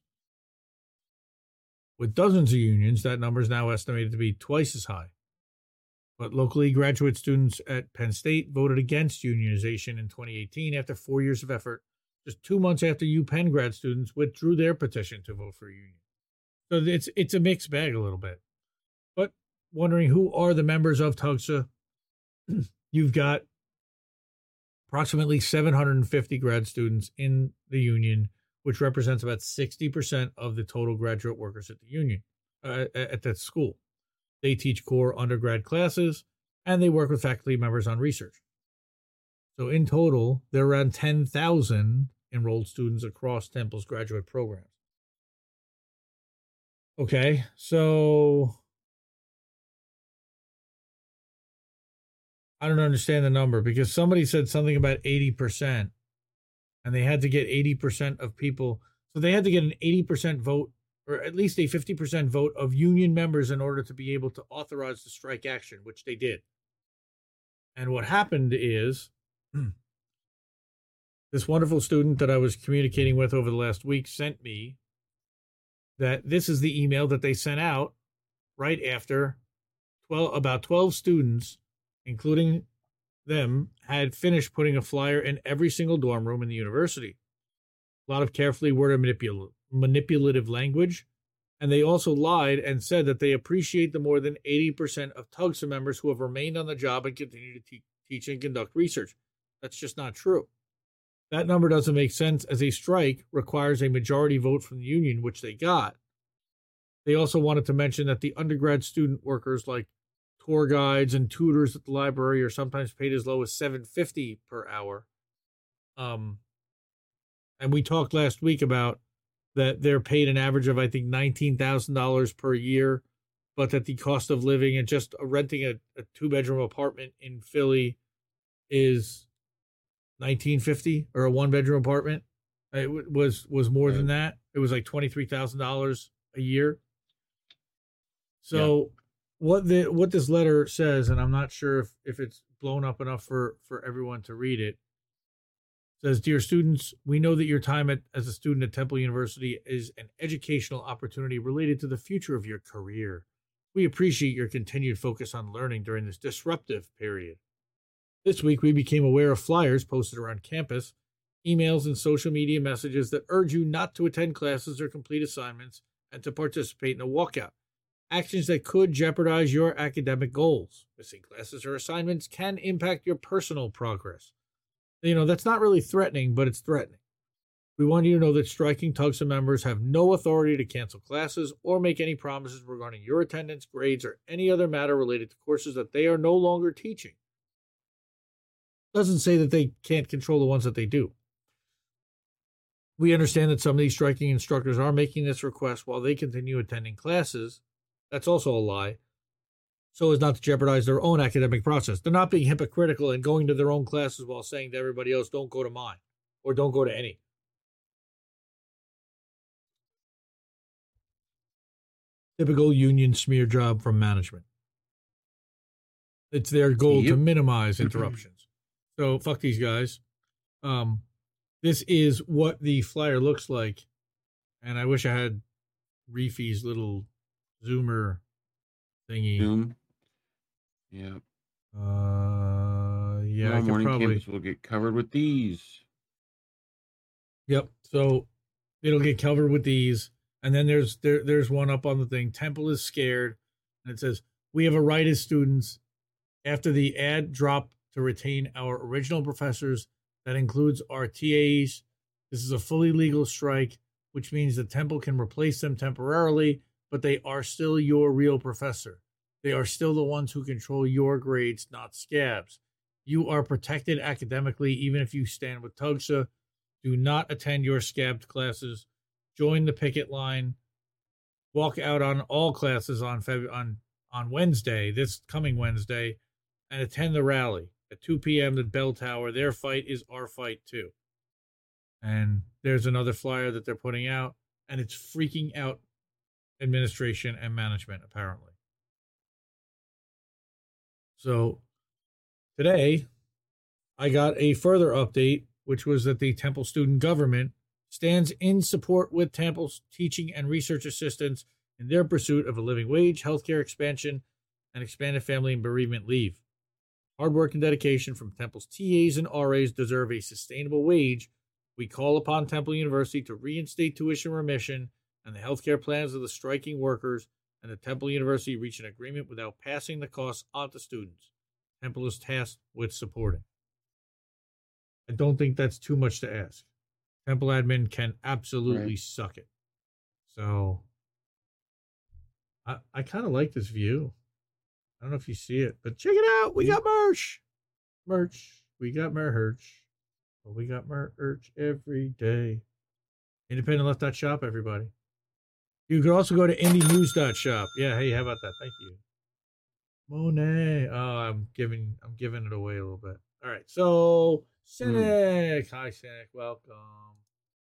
With dozens of unions, that number is now estimated to be twice as high. But locally, graduate students at Penn State voted against unionization in twenty eighteen after four years of effort, just two months after UPenn grad students withdrew their petition to vote for a union. So it's it's a mixed bag a little bit. But wondering who are the members of TUGSA, you've got approximately seven hundred fifty grad students in the union, which represents about sixty percent of the total graduate workers at the union, uh, at that school. They teach core undergrad classes, and they work with faculty members on research. So in total, there are around ten thousand enrolled students across Temple's graduate programs. Okay, so I don't understand the number because somebody said something about eighty percent, and they had to get eighty percent of people. So they had to get an eighty percent vote, or at least a fifty percent vote of union members in order to be able to authorize the strike action, which they did. And what happened is this wonderful student that I was communicating with over the last week sent me that this is the email that they sent out right after twelve, about twelve students, including them, had finished putting a flyer in every single dorm room in the university. A lot of carefully worded manipulative. manipulative language, and they also lied and said that they appreciate the more than eighty percent of TUGSA members who have remained on the job and continue to te- teach and conduct research. That's just not true. That number doesn't make sense, as a strike requires a majority vote from the union, which they got. They also wanted to mention that the undergrad student workers, like tour guides and tutors at the library, are sometimes paid as low as seven dollars and fifty cents per hour. Um, and we talked last week about that they're paid an average of, I think, nineteen thousand dollars per year, but that the cost of living and just renting a, a two-bedroom apartment in Philly is nineteen fifty, or a one-bedroom apartment. It w- was was more right. than that. It was like twenty-three thousand dollars a year. So yeah. what the what this letter says, and I'm not sure if, if it's blown up enough for, for everyone to read it, says, "Dear students, we know that your time at, as a student at Temple University is an educational opportunity related to the future of your career. We appreciate your continued focus on learning during this disruptive period. This week, we became aware of flyers posted around campus, emails and social media messages that urge you not to attend classes or complete assignments and to participate in a walkout. Actions that could jeopardize your academic goals. Missing classes or assignments can impact your personal progress. You know, that's not really threatening, but it's threatening. We want you to know that striking TUGSA members have no authority to cancel classes or make any promises regarding your attendance, grades, or any other matter related to courses that they are no longer teaching." Doesn't say that they can't control the ones that they do. "We understand that some of these striking instructors are making this request while they continue attending classes." That's also a lie. "So as not to jeopardize their own academic process." They're not being hypocritical and going to their own classes while saying to everybody else, "Don't go to mine," or "Don't go to any." Typical union smear job from management. It's their goal yep. to minimize interruptions. So fuck these guys. Um, this is what the flyer looks like. And I wish I had Reefy's little Zoomer thingy. Zoom. Yeah. Uh, yeah. Tomorrow morning probably... campus will get covered with these. Yep. So it'll get covered with these, and then there's there there's one up on the thing. Temple is scared, and it says, "We have a right as students, after the ad drop, to retain our original professors. That includes our T As. This is a fully legal strike, which means the Temple can replace them temporarily, but they are still your real professor. They are still the ones who control your grades, not scabs. You are protected academically even if you stand with TUGSA. Do not attend your scabbed classes. Join the picket line. Walk out on all classes on Feb- on, on Wednesday, this coming Wednesday, and attend the rally. at two p.m. the bell tower. Their fight is our fight too. And there's another flyer that they're putting out, and it's freaking out administration and management, apparently. So today I got a further update, which was that the Temple student government stands in support with Temple's teaching and research assistants in their pursuit of a living wage, healthcare expansion, and expanded family and bereavement leave. Hard work and dedication from Temple's T As and R As deserve a sustainable wage. We call upon Temple University to reinstate tuition remission and the healthcare plans of the striking workers, and the Temple University reach an agreement without passing the costs on to students. Temple is tasked with supporting. I don't think that's too much to ask. Temple admin can absolutely right. suck it. So I I kind of like this view. I don't know if you see it, but check it out. We got merch. Merch. We got merch. Well, we got merch every day. independent left dot shop, everybody. You could also go to indie news dot shop. Yeah, hey, how about that? Thank you. Monet. Oh, I'm giving I'm giving it away a little bit. All right, so Senec. Mm. Hi, Senec. Welcome.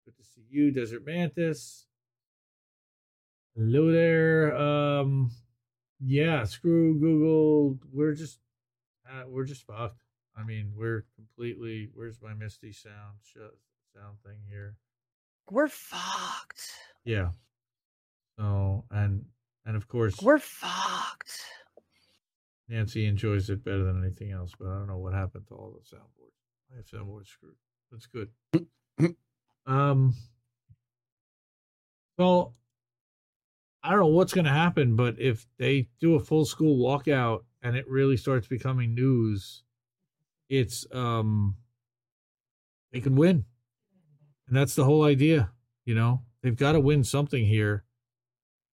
Good to see you, Desert Mantis. Hello there. Um, yeah, screw Google. We're just uh, we're just fucked. I mean, we're completely. Where's my Misty sound sh- sound thing here? We're fucked. Yeah. So and and of course we're fucked. Nancy enjoys it better than anything else, but I don't know what happened to all the soundboards. I have soundboards screwed. That's good. um. Well. I don't know what's going to happen, but if they do a full school walkout and it really starts becoming news, it's um, they can win. And that's the whole idea. You know, they've got to win something here.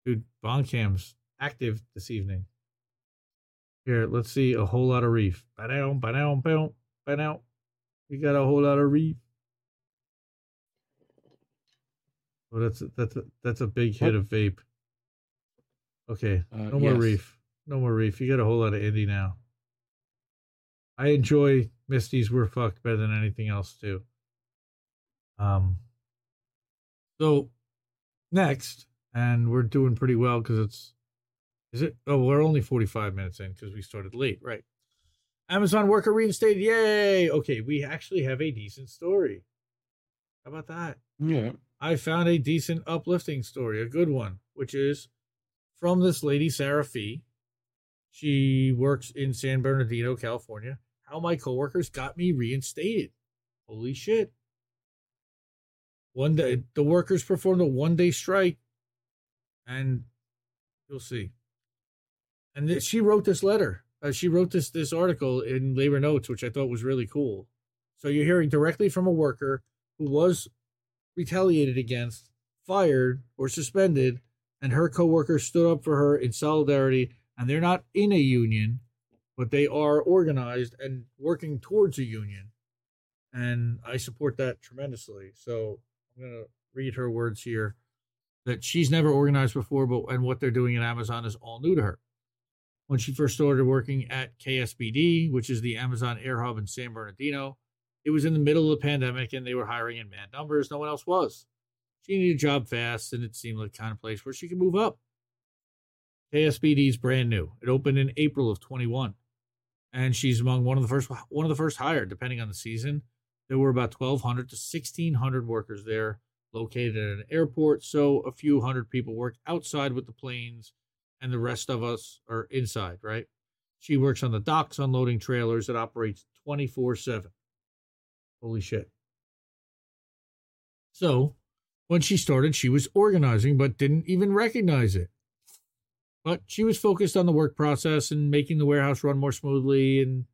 Dude, Boncam's active this evening. Here, let's see a whole lot of reef. Ba-down, ba-down, ba-down, ba-down. We got a whole lot of reef. Oh, that's a, that's a, that's a big hit of vape. Okay, no uh, more yes. reef. No more reef. You got a whole lot of indie now. I enjoy Misty's We're Fucked better than anything else, too. Um. So, next, and we're doing pretty well because it's... Is it? Oh, we're only forty-five minutes in because we started late, right. Amazon worker reinstated. Yay! Okay, we actually have a decent story. How about that? Yeah. I found a decent, uplifting story, a good one, which is... from this lady, Sarah Fee. She works in San Bernardino, California. How my coworkers got me reinstated. Holy shit. One day, the workers performed a one-day strike. And you'll see. And th- she wrote this letter. Uh, she wrote this, this article in Labor Notes, which I thought was really cool. So you're hearing directly from a worker who was retaliated against, fired, or suspended, and her coworkers stood up for her in solidarity, and they're not in a union, but they are organized and working towards a union. And I support that tremendously. So I'm going to read her words here that she's never organized before, but and what they're doing at Amazon is all new to her. When she first started working at K S B D, which is the Amazon Air Hub in San Bernardino, it was in the middle of the pandemic and they were hiring in mad numbers. No one else was. She needed a job fast, and it seemed like the kind of place where she could move up. K S B D is brand new. It opened in April of twenty-one, and she's among one of the first one of the first hired, depending on the season. There were about twelve hundred to sixteen hundred workers there, located at an airport, so a few hundred people worked outside with the planes, and the rest of us are inside, right? She works on the docks unloading trailers. It operates twenty-four seven. Holy shit. So... when she started, she was organizing, but didn't even recognize it. But she was focused on the work process and making the warehouse run more smoothly, and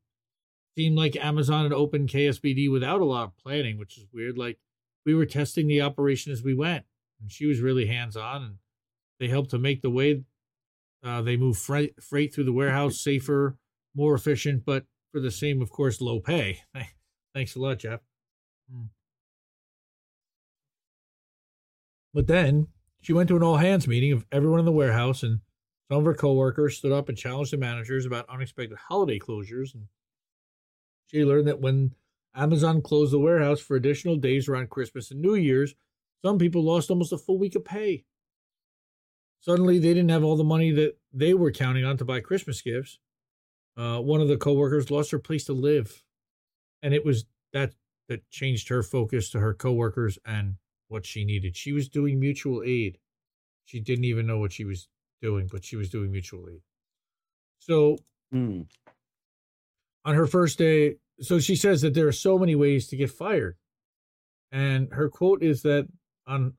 seemed like Amazon had opened K S B D without a lot of planning, which is weird. Like, we were testing the operation as we went, and she was really hands-on, and they helped to make the way uh, they move freight, freight through the warehouse safer, more efficient, but for the same, of course, low pay. Thanks a lot, Jeff. Hmm. But then she went to an all-hands meeting of everyone in the warehouse, and some of her coworkers stood up and challenged the managers about unexpected holiday closures. And Jay learned that when Amazon closed the warehouse for additional days around Christmas and New Year's, some people lost almost a full week of pay. Suddenly, they didn't have all the money that they were counting on to buy Christmas gifts. Uh, one of the coworkers lost her place to live, and it was that that changed her focus to her coworkers and what she needed. She was doing mutual aid. She didn't even know what she was doing, but she was doing mutual aid. So mm. on her first day, so she says that there are so many ways to get fired. And her quote is that on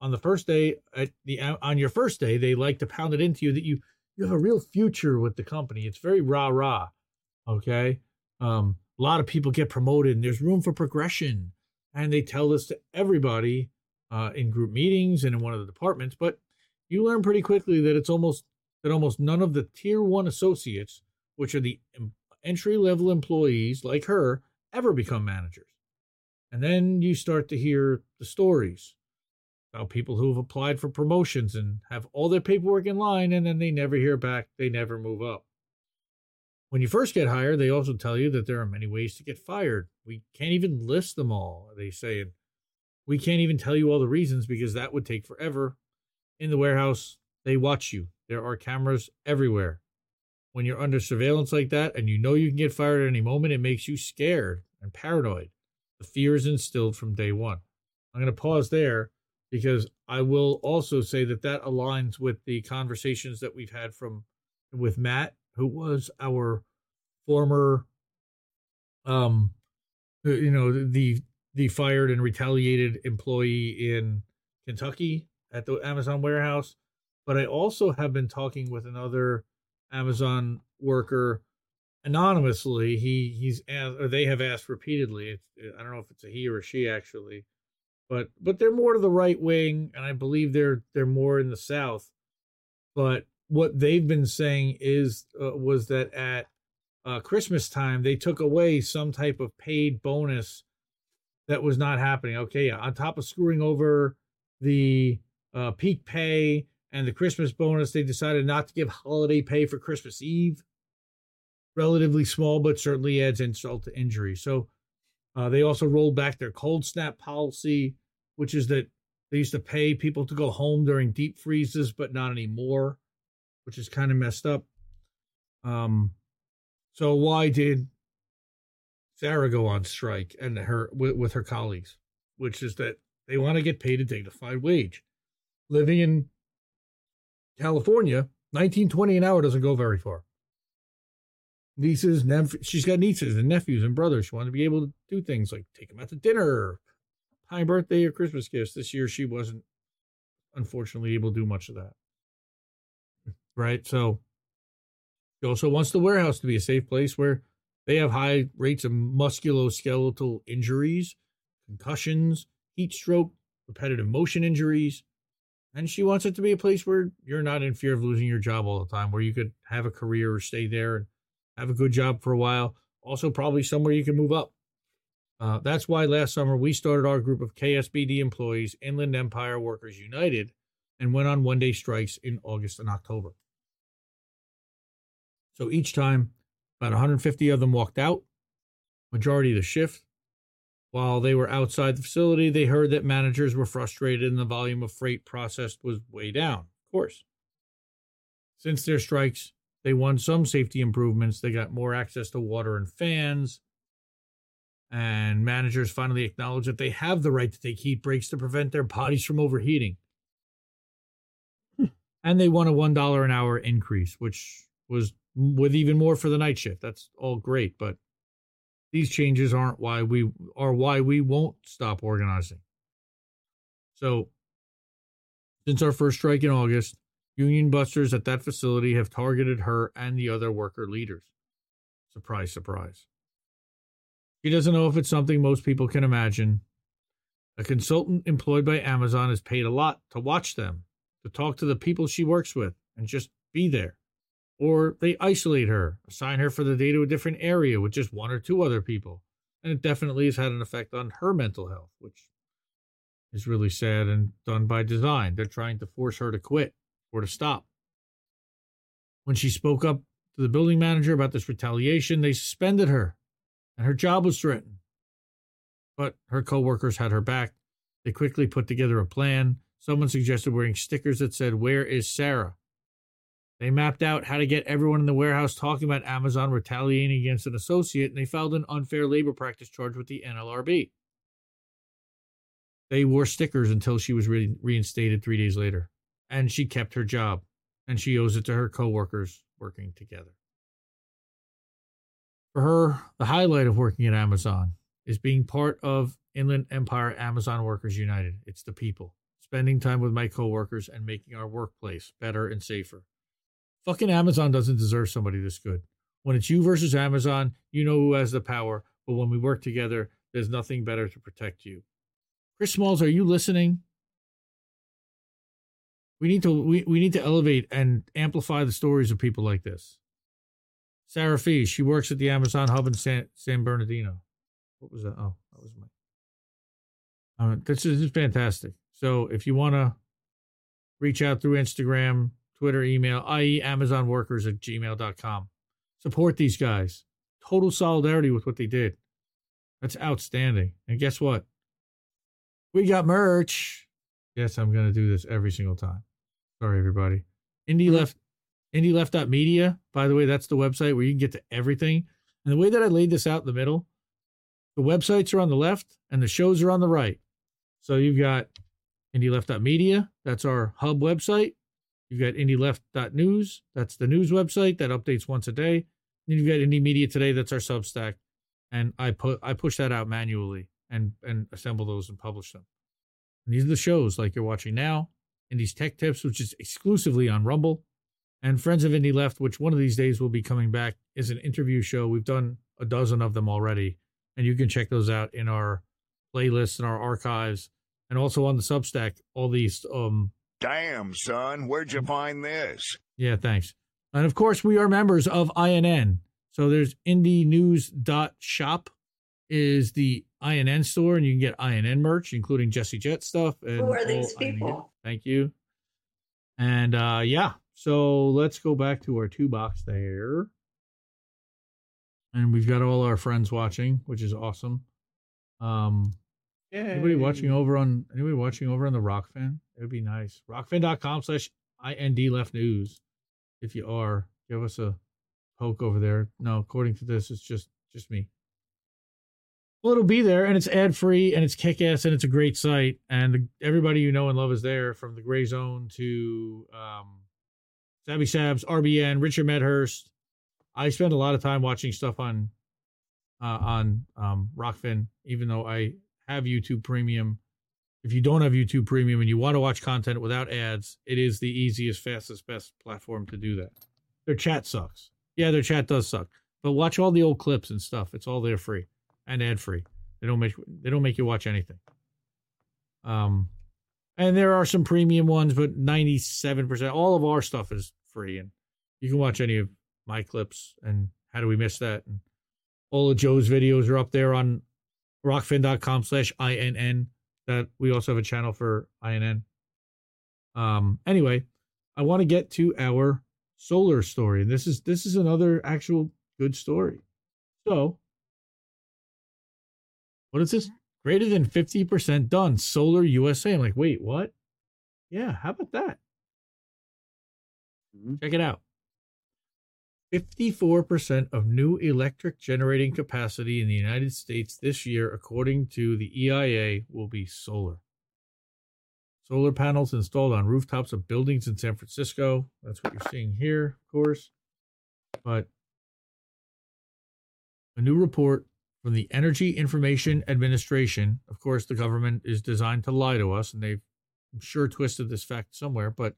on the first day, at the on your first day, they like to pound it into you that you, you have a real future with the company. It's very rah-rah, okay? Um, a lot of people get promoted, and there's room for progression. And they tell this to everybody uh, in group meetings and in one of the departments. But you learn pretty quickly that it's almost that almost none of the tier one associates, which are the em- entry-level employees like her, ever become managers. And then you start to hear the stories about people who have applied for promotions and have all their paperwork in line, and then they never hear back. They never move up. When you first get hired, they also tell you that there are many ways to get fired. We can't even list them all, they say. And we can't even tell you all the reasons because that would take forever. In the warehouse, they watch you. There are cameras everywhere. When you're under surveillance like that and you know you can get fired at any moment, it makes you scared and paranoid. The fear is instilled from day one. I'm going to pause there, because I will also say that that aligns with the conversations that we've had from with Matt, who was our former, um, you know, the the fired and retaliated employee in Kentucky at the Amazon warehouse. But I also have been talking with another Amazon worker anonymously. He he's asked, or they have asked repeatedly. It's, I don't know if it's a he or a she actually. But but they're more to the right wing, and I believe they're they're more in the South. But what they've been saying is uh, was that at uh, Christmas time they took away some type of paid bonus that was not happening. Okay, on top of screwing over the uh, peak pay and the Christmas bonus, they decided not to give holiday pay for Christmas Eve. Relatively small, but certainly adds insult to injury. So. Uh, they also rolled back their cold snap policy, which is that they used to pay people to go home during deep freezes, but not anymore, which is kind of messed up. Um, so why did Sarah go on strike and her with, with her colleagues, which is that they want to get paid a dignified wage. Living in California, nineteen twenty an hour doesn't go very far. Nieces, nep- she's got nieces and nephews and brothers. She wanted to be able to do things like take them out to dinner, high birthday or Christmas gifts. This year, she wasn't, unfortunately, able to do much of that. Right? So she also wants the warehouse to be a safe place where they have high rates of musculoskeletal injuries, concussions, heat stroke, repetitive motion injuries. And she wants it to be a place where you're not in fear of losing your job all the time, where you could have a career or stay there and have a good job for a while. Also, probably somewhere you can move up. Uh, that's why last summer we started our group of K S B D employees, Inland Empire Workers United, and went on one-day strikes in August and October. So each time, about one hundred fifty of them walked out, majority of the shift. While they were outside the facility, they heard that managers were frustrated and the volume of freight processed was way down, of course. Since their strikes, they won some safety improvements. They got more access to water and fans. And managers finally acknowledge that they have the right to take heat breaks to prevent their bodies from overheating. And they won a one dollar an hour increase, which was with even more for the night shift. That's all great, but these changes aren't why we are why we won't stop organizing. So, since our first strike in August, union busters at that facility have targeted her and the other worker leaders. Surprise, surprise. She doesn't know if it's something most people can imagine. A consultant employed by Amazon is paid a lot to watch them, to talk to the people she works with, and just be there. Or they isolate her, assign her for the day to a different area with just one or two other people. And it definitely has had an effect on her mental health, which is really sad and done by design. They're trying to force her to quit. Or to stop. When she spoke up to the building manager about this retaliation, they suspended her and her job was threatened. But her co-workers had her back. They quickly put together a plan. Someone suggested wearing stickers that said, "Where is Sarah?" They mapped out how to get everyone in the warehouse talking about Amazon retaliating against an associate, and they filed an unfair labor practice charge with the N L R B. They wore stickers until she was re- reinstated three days later, and she kept her job, and she owes it to her co-workers working together. For her, the highlight of working at Amazon is being part of Inland Empire Amazon Workers United. It's the people, spending time with my co-workers and making our workplace better and safer. Fucking Amazon doesn't deserve somebody this good. When it's you versus Amazon, you know who has the power, but when we work together, there's nothing better to protect you. Chris Smalls, are you listening? We need to we, we need to elevate and amplify the stories of people like this. Sarah Fee, she works at the Amazon Hub in San, San Bernardino. What was that? Oh, that was my... Uh, this is, this is fantastic. So if you want to reach out through Instagram, Twitter, email, that is amazonworkers at gmail dot com. Support these guys. Total solidarity with what they did. That's outstanding. And guess what? We got merch. Yes, I'm going to do this every single time. Sorry, everybody. Indie Left, indie left dot media, by the way, that's the website where you can get to everything. And the way that I laid this out in the middle, the websites are on the left and the shows are on the right. So you've got indie left dot media. That's our hub website. You've got indie left dot news. That's the news website that updates once a day. And then you've got Indie Media Today. That's our Substack. And I put, I push that out manually and, and assemble those and publish them. And these are the shows like you're watching now. Indie's Tech Tips, which is exclusively on Rumble. And Friends of Indie Left, which one of these days will be coming back, is an interview show. We've done a dozen of them already. And you can check those out in our playlists and our archives. And also on the Substack, all these... um. Damn, son, where'd you find this? Yeah, thanks. And of course, we are members of I N N. So there's indie news dot shop is the I N N store, and you can get I N N merch, including Jesse Jet stuff. And who are these people? I N N. Thank you. And uh, yeah, so let's go back to our two box there. And we've got all our friends watching, which is awesome. Um, Yay. Anybody watching over on anybody watching over on the Rockfin? It would be nice. Rockfin.com slash indleftnews. If you are, give us a poke over there. No, according to this, it's just just me. Well, it'll be there, and it's ad free, and it's kick ass, and it's a great site, and everybody you know and love is there, from the Grey Zone to um, Sabby Sabs, R B N, Richard Medhurst. I spend a lot of time watching stuff on uh, on um, Rockfin, even though I have YouTube Premium. If you don't have YouTube Premium and you want to watch content without ads, it is the easiest, fastest, best platform to do that. Their chat sucks. Yeah, their chat does suck. But watch all the old clips and stuff. It's all there free and ad free. They don't make they don't make you watch anything. Um, and there are some premium ones, but ninety-seven percent all of our stuff is free, and you can watch any of my clips. And how do we miss that? And all of Joe's videos are up there on rockfin dot com slash I N N. That we also have a channel for I N N. Um, anyway, I want to get to our solar story. And this is this is another actual good story. So, what is this? Greater than fifty percent done. Solar U S A. I'm like, wait, what? Yeah, how about that? Mm-hmm. Check it out. fifty-four percent of new electric generating capacity in the United States this year, according to the E I A, will be solar. Solar panels installed on rooftops of buildings in San Francisco. That's what you're seeing here, of course. But a new report from the Energy Information Administration, of course, the government is designed to lie to us, and they've, I'm sure, twisted this fact somewhere, but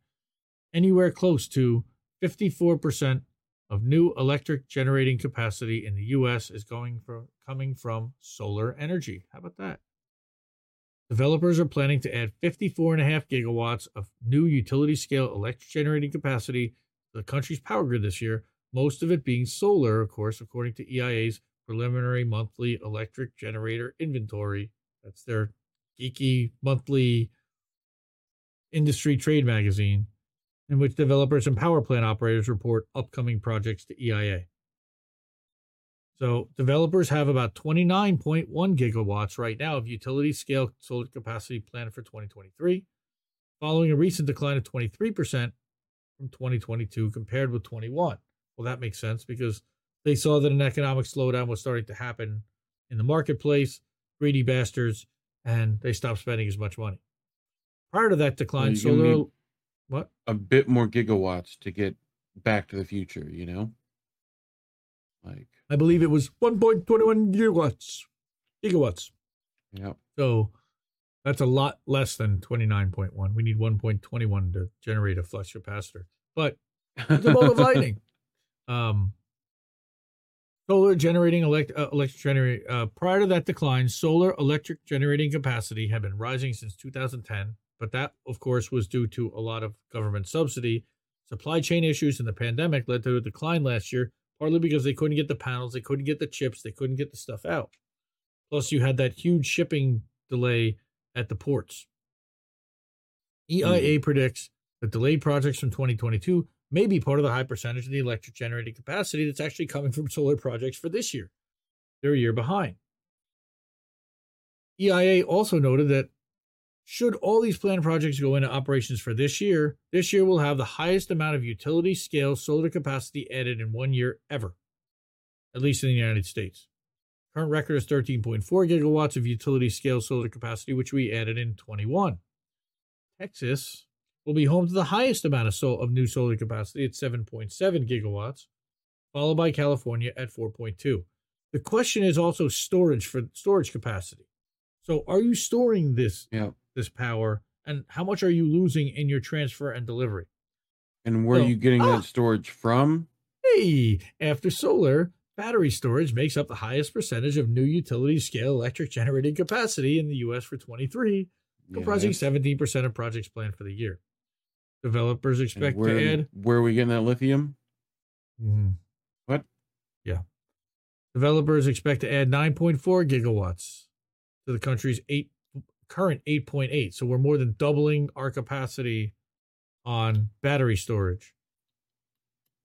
anywhere close to fifty-four percent of new electric generating capacity in the U S is going from coming from solar energy. How about that? Developers are planning to add fifty-four point five gigawatts of new utility-scale electric generating capacity to the country's power grid this year, most of it being solar, of course, according to E I A's preliminary monthly electric generator inventory. That's their geeky monthly industry trade magazine, in which developers and power plant operators report upcoming projects to E I A. So developers have about twenty-nine point one gigawatts right now of utility-scale solar capacity planned for twenty twenty-three, following a recent decline of twenty-three percent from twenty twenty-two compared with twenty-one. Well, that makes sense because they saw that an economic slowdown was starting to happen in the marketplace, greedy bastards, and they stopped spending as much money. Prior to that decline, well, solar... What? A bit more gigawatts to get back to the future, you know? Like I believe it was one point two one gigawatts. Gigawatts. Yep. So that's a lot less than twenty-nine point one. We need one point two one to generate a flush capacitor. But it's a bolt of lightning. Um, solar generating elect uh, electric generating uh, prior to that decline, solar electric generating capacity had been rising since two thousand ten, but that of course was due to a lot of government subsidy. Supply chain issues and the pandemic led to a decline last year. Partly because they couldn't get the panels, they couldn't get the chips, they couldn't get the stuff out. Plus, you had that huge shipping delay at the ports. E I A mm. predicts that delayed projects from twenty twenty-two may be part of the high percentage of the electric generating capacity that's actually coming from solar projects for this year. They're a year behind. E I A also noted that should all these planned projects go into operations for this year, this year will have the highest amount of utility-scale solar capacity added in one year ever, at least in the United States. Current record is thirteen point four gigawatts of utility-scale solar capacity, which we added in twenty-one. Texas will be home to the highest amount of, sol- of new solar capacity at seven point seven gigawatts, followed by California at four point two. The question is also storage for storage capacity. So are you storing this? Yeah. This power, and how much are you losing in your transfer and delivery? And where so, are you getting ah, that storage from? Hey, after solar, battery storage makes up the highest percentage of new utility-scale electric generating capacity in the U S for twenty-three, comprising yeah, seventeen percent of projects planned for the year. Developers expect where, to add... Where are we getting that lithium? Mm-hmm. What? Yeah. Developers expect to add nine point four gigawatts to the country's eight current eight point eight. So we're more than doubling our capacity on battery storage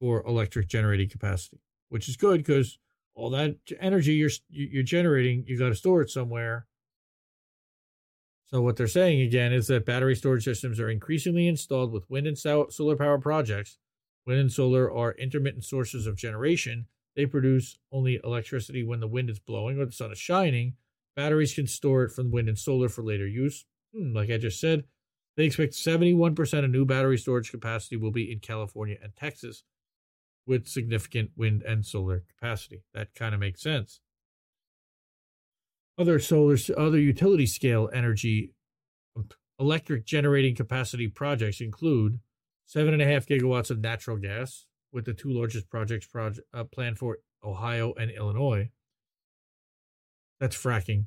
for electric generating capacity, which is good because all that energy you're you're generating, you got to store it somewhere. So what they're saying again is that battery storage systems are increasingly installed with wind and solar power projects. Wind and solar are intermittent sources of generation. They produce only electricity when the wind is blowing or the sun is shining. Batteries can store it from wind and solar for later use. Hmm, like I just said, they expect seventy-one percent of new battery storage capacity will be in California and Texas with significant wind and solar capacity. That kind of makes sense. Other solar, other utility scale energy, electric generating capacity projects include seven and a half gigawatts of natural gas, with the two largest projects project, uh, planned for Ohio and Illinois. That's fracking.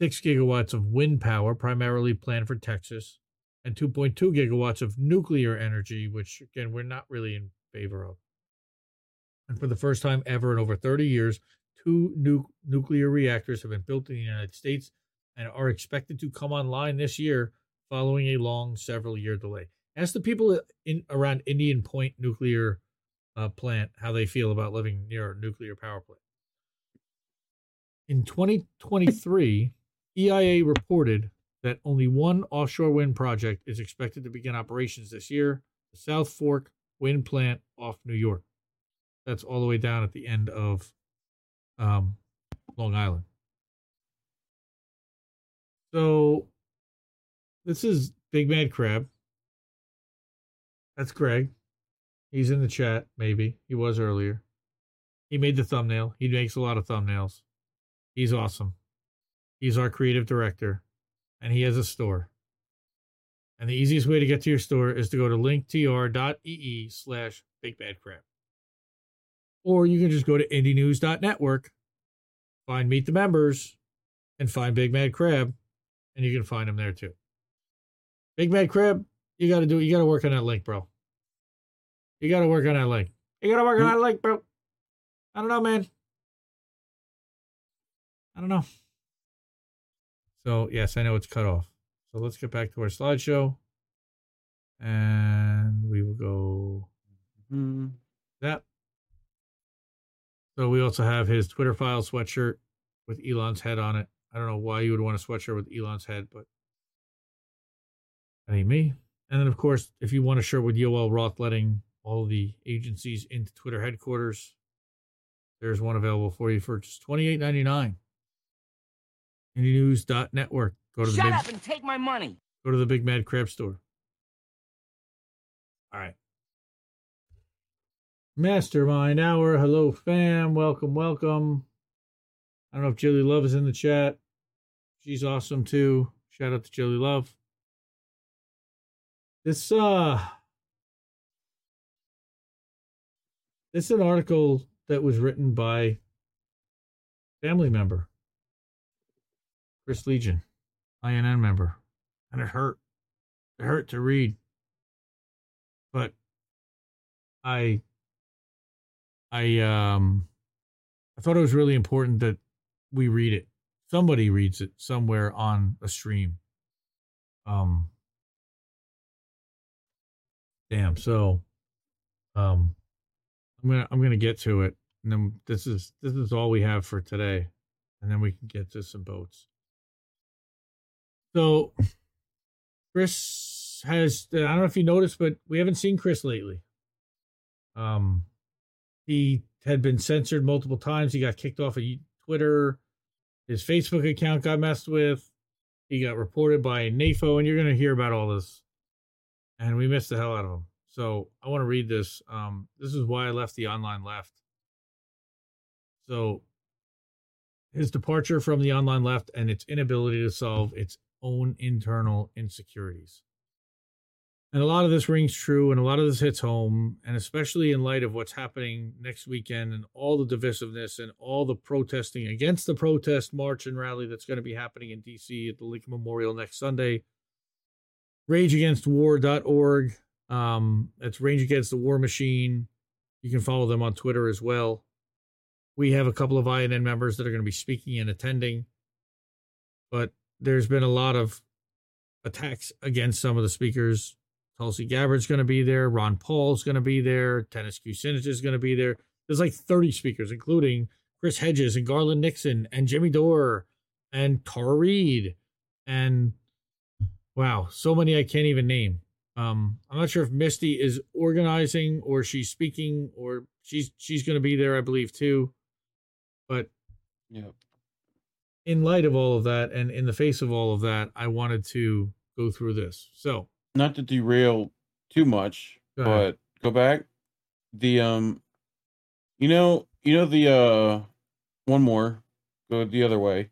Six gigawatts of wind power, primarily planned for Texas, and two point two gigawatts of nuclear energy, which, again, we're not really in favor of. And for the first time ever in over thirty years, two new nuclear reactors have been built in the United States and are expected to come online this year following a long several-year delay. Ask the people in around Indian Point nuclear uh, plant how they feel about living near a nuclear power plant. In twenty twenty-three, E I A reported that only one offshore wind project is expected to begin operations this year, the South Fork Wind Plant off New York. That's all the way down at the end of um, Long Island. So this is Big Mad Crab. That's Greg. He's in the chat, maybe. He was earlier. He made the thumbnail. He makes a lot of thumbnails. He's awesome. He's our creative director, and he has a store. And the easiest way to get to your store is to go to linktr.ee slash bigbadcrab. Or you can just go to indie news dot network, find Meet the Members, and find Big Mad Crab, and you can find him there too. Big Mad Crab, you got to do it. You got to work on that link, bro. You got to work on that link. You got to work on that link, bro. I don't know, man. I don't know. So, yes, I know it's cut off. So let's get back to our slideshow. And we will go mm-hmm. that. So we also have his Twitter file sweatshirt with Elon's head on it. I don't know why you would want a sweatshirt with Elon's head, but that ain't me. And then, of course, if you want a shirt with Yoel Roth letting all the agencies into Twitter headquarters, there's one available for you for just twenty-eight ninety-nine. Indie News dot network. Go to the Shut big, up and take my money. Go to the Big Mad Crab store. All right. Mastermind Hour. Hello, fam. Welcome, welcome. I don't know if Jilly Love is in the chat. She's awesome, too. Shout out to Jilly Love. This, uh... This is an article that was written by a family member. Chris Legion, I N N member. And it hurt. It hurt to read. But I... I um, I thought it was really important that we read it. Somebody reads it somewhere on a stream. Um, damn. So, um, I'm gonna I'm gonna get to it, and then this is this is all we have for today, and then we can get to some boats. So, Chris has I don't know if you noticed, but we haven't seen Chris lately. Um. He had been censored multiple times. He got kicked off of Twitter. His Facebook account got messed with. He got reported by N A F O, and you're going to hear about all this. And we missed the hell out of him. So I want to read this. Um, this is why I left the online left. So his departure from the online left and its inability to solve its own internal insecurities. And a lot of this rings true, and a lot of this hits home, and especially in light of what's happening next weekend and all the divisiveness and all the protesting against the protest march and rally that's going to be happening in D C at the Lincoln Memorial next Sunday. rage against war dot org. Um, that's Rage Against the War Machine. You can follow them on Twitter as well. We have a couple of I N N members that are going to be speaking and attending, but there's been a lot of attacks against some of the speakers. Tulsi Gabbard's going to be there. Ron Paul's going to be there. Dennis Kucinich is going to be there. There's like thirty speakers, including Chris Hedges and Garland Nixon and Jimmy Dore and Tara Reid. And wow, so many I can't even name. Um, I'm not sure if Misty is organizing or she's speaking or she's she's going to be there, I believe, too. But yeah, in light of all of that and in the face of all of that, I wanted to go through this. So. Not to derail too much, go but go back. The um, you know, you know the uh, one more. Go the other way.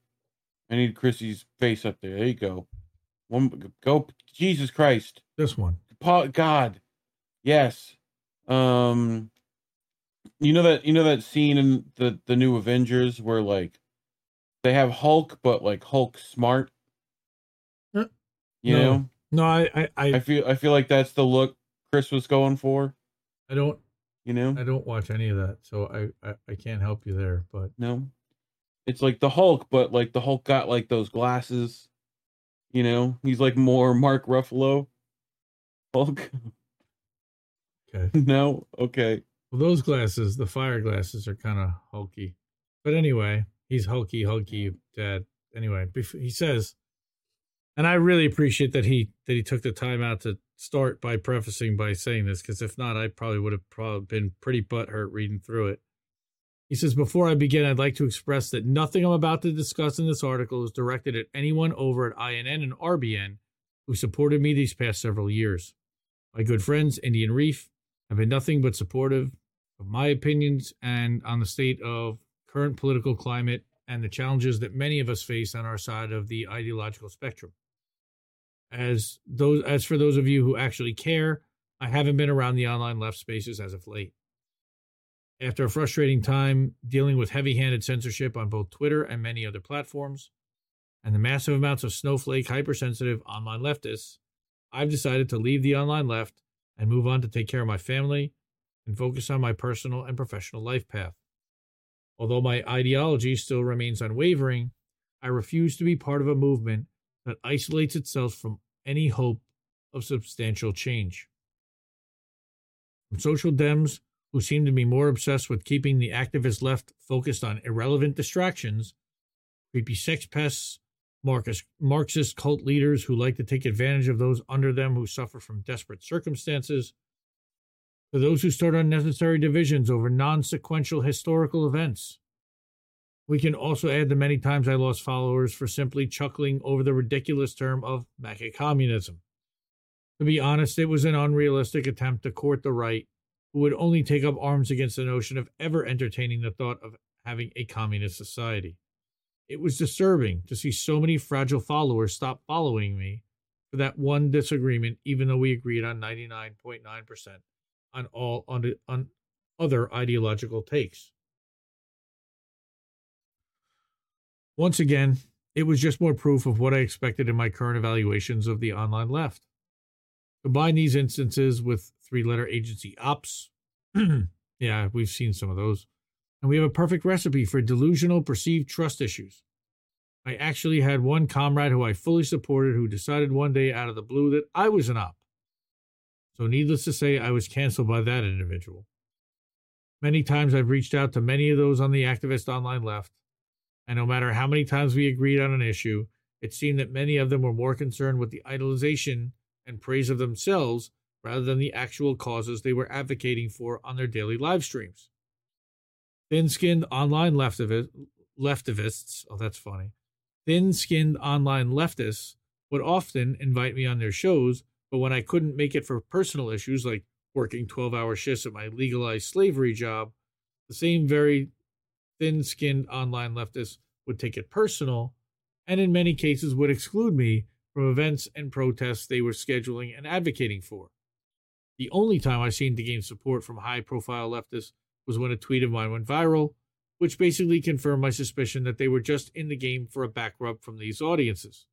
I need Chrissy's face up there. There you go. One go. Jesus Christ. This one. God. Yes. Um. You know that you know that scene in the the new Avengers where like they have Hulk, but like Hulk smart. Uh, you no. know. No, I, I, I, I feel, I feel like that's the look Chris was going for. I don't, you know, I don't watch any of that, so I, I, I can't help you there. But no, it's like the Hulk, but like the Hulk got like those glasses, you know, he's like more Mark Ruffalo Hulk. Okay. No. Okay. Well, those glasses, the fire glasses, are kind of hulky, but anyway, he's hulky, hulky dad. Anyway, he says. And I really appreciate that he that he took the time out to start by prefacing by saying this, because if not, I probably would have probably been pretty butthurt reading through it. He says, before I begin, I'd like to express that nothing I'm about to discuss in this article is directed at anyone over at I N N and R B N who supported me these past several years. My good friends, Indian Reef, have been nothing but supportive of my opinions and on the state of current political climate and the challenges that many of us face on our side of the ideological spectrum. As those, as for those of you who actually care, I haven't been around the online left spaces as of late. After a frustrating time dealing with heavy-handed censorship on both Twitter and many other platforms, and the massive amounts of snowflake, hypersensitive online leftists, I've decided to leave the online left and move on to take care of my family and focus on my personal and professional life path. Although my ideology still remains unwavering, I refuse to be part of a movement that isolates itself from any hope of substantial change. From social Dems who seem to be more obsessed with keeping the activist left focused on irrelevant distractions, creepy sex pests, Marxist cult leaders who like to take advantage of those under them who suffer from desperate circumstances, to those who start unnecessary divisions over non-sequential historical events. We can also add the many times I lost followers for simply chuckling over the ridiculous term of MAGA communism. To be honest, it was an unrealistic attempt to court the right, who would only take up arms against the notion of ever entertaining the thought of having a communist society. It was disturbing to see so many fragile followers stop following me for that one disagreement, even though we agreed on ninety-nine point nine percent on all on other ideological takes. Once again, it was just more proof of what I expected in my current evaluations of the online left. Combine these instances with three-letter agency ops. Yeah, we've seen some of those. And we have a perfect recipe for delusional perceived trust issues. I actually had one comrade who I fully supported who decided one day out of the blue that I was an op. So needless to say, I was canceled by that individual. Many times I've reached out to many of those on the activist online left, and no matter how many times we agreed on an issue, it seemed that many of them were more concerned with the idolization and praise of themselves rather than the actual causes they were advocating for on their daily live streams. Thin-skinned online leftivi- leftivists, oh, that's funny. Thin-skinned online leftists would often invite me on their shows, but when I couldn't make it for personal issues like working twelve-hour shifts at my legalized slavery job, the same very thin-skinned online leftists would take it personal and in many cases would exclude me from events and protests they were scheduling and advocating for. The only time I seemed to gain support from high-profile leftists was when a tweet of mine went viral, which basically confirmed my suspicion that they were just in the game for a back rub from these audiences.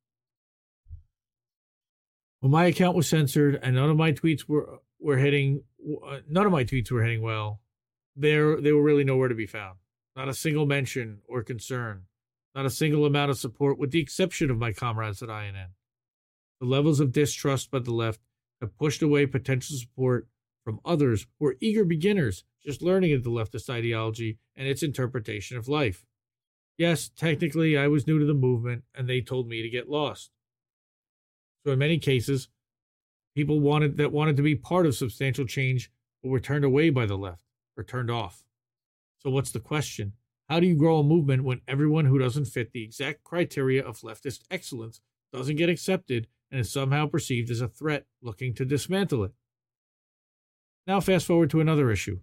When my account was censored and none of my tweets were were hitting, uh, none of my tweets were hitting well, there they were really nowhere to be found. Not a single mention or concern, not a single amount of support, with the exception of my comrades at I N N. The levels of distrust by the left have pushed away potential support from others who are eager beginners just learning of the leftist ideology and its interpretation of life. Yes, technically, I was new to the movement, and they told me to get lost. So in many cases, people wanted that wanted to be part of substantial change but were turned away by the left or turned off. So what's the question? How do you grow a movement when everyone who doesn't fit the exact criteria of leftist excellence doesn't get accepted and is somehow perceived as a threat looking to dismantle it? Now fast forward to another issue,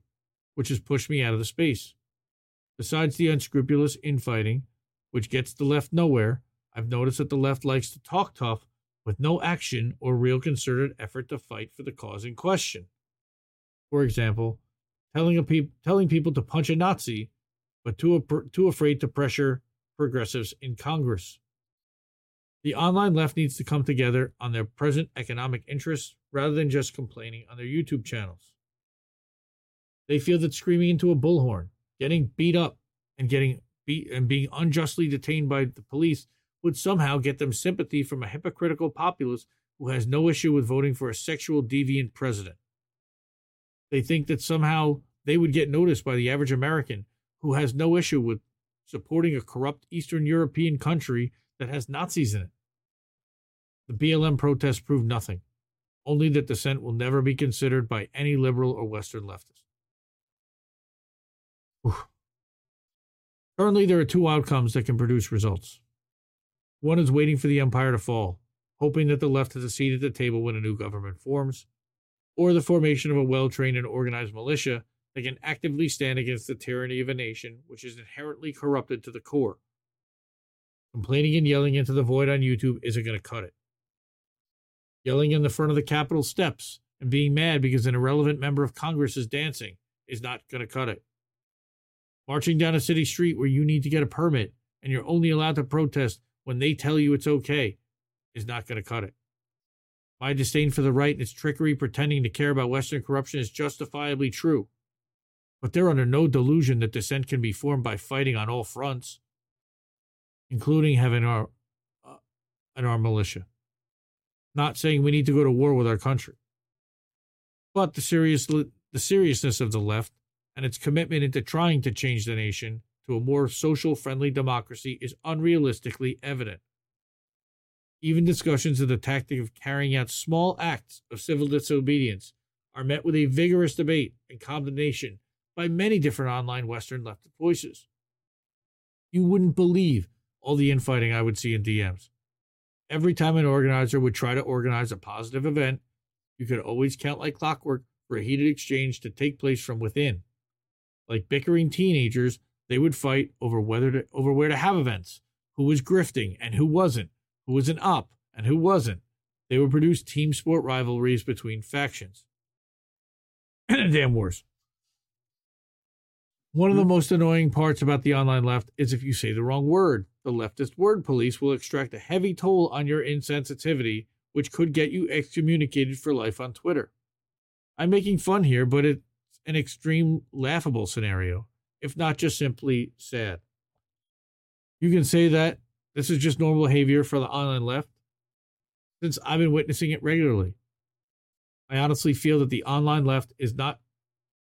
which has pushed me out of the space. Besides the unscrupulous infighting, which gets the left nowhere, I've noticed that the left likes to talk tough with no action or real concerted effort to fight for the cause in question. For example, telling, a pe- telling people to punch a Nazi, but too, ap- too afraid to pressure progressives in Congress. The online left needs to come together on their present economic interests rather than just complaining on their YouTube channels. They feel that screaming into a bullhorn, getting beat up, and getting beat and being unjustly detained by the police would somehow get them sympathy from a hypocritical populace who has no issue with voting for a sexual deviant president. They think that somehow they would get noticed by the average American who has no issue with supporting a corrupt Eastern European country that has Nazis in it. The B L M protests prove nothing, only that dissent will never be considered by any liberal or Western leftist. Whew. Currently, there are two outcomes that can produce results. One is waiting for the empire to fall, hoping that the left has a seat at the table when a new government forms, or the formation of a well-trained and organized militia that can actively stand against the tyranny of a nation which is inherently corrupted to the core. Complaining and yelling into the void on YouTube isn't going to cut it. Yelling in the front of the Capitol steps and being mad because an irrelevant member of Congress is dancing is not going to cut it. Marching down a city street where you need to get a permit and you're only allowed to protest when they tell you it's okay is not going to cut it. My disdain for the right and its trickery pretending to care about Western corruption is justifiably true, but they're under no delusion that dissent can be formed by fighting on all fronts, including having our, uh, and our militia. Not saying we need to go to war with our country. But the, serious, the seriousness of the left and its commitment into trying to change the nation to a more social-friendly democracy is unrealistically evident. Even discussions of the tactic of carrying out small acts of civil disobedience are met with a vigorous debate and condemnation by many different online Western leftist voices. You wouldn't believe all the infighting I would see in D Ms. Every time an organizer would try to organize a positive event, you could always count like clockwork for a heated exchange to take place from within. Like bickering teenagers, they would fight over whether to, over where to have events, who was grifting and who wasn't, who was an op and who wasn't. They would produce team sport rivalries between factions. Damn worse. One of the most annoying parts about the online left is if you say the wrong word, the leftist word police will extract a heavy toll on your insensitivity, which could get you excommunicated for life on Twitter. I'm making fun here, but it's an extreme laughable scenario, if not just simply sad. You can say that this is just normal behavior for the online left, since I've been witnessing it regularly. I honestly feel that the online left is not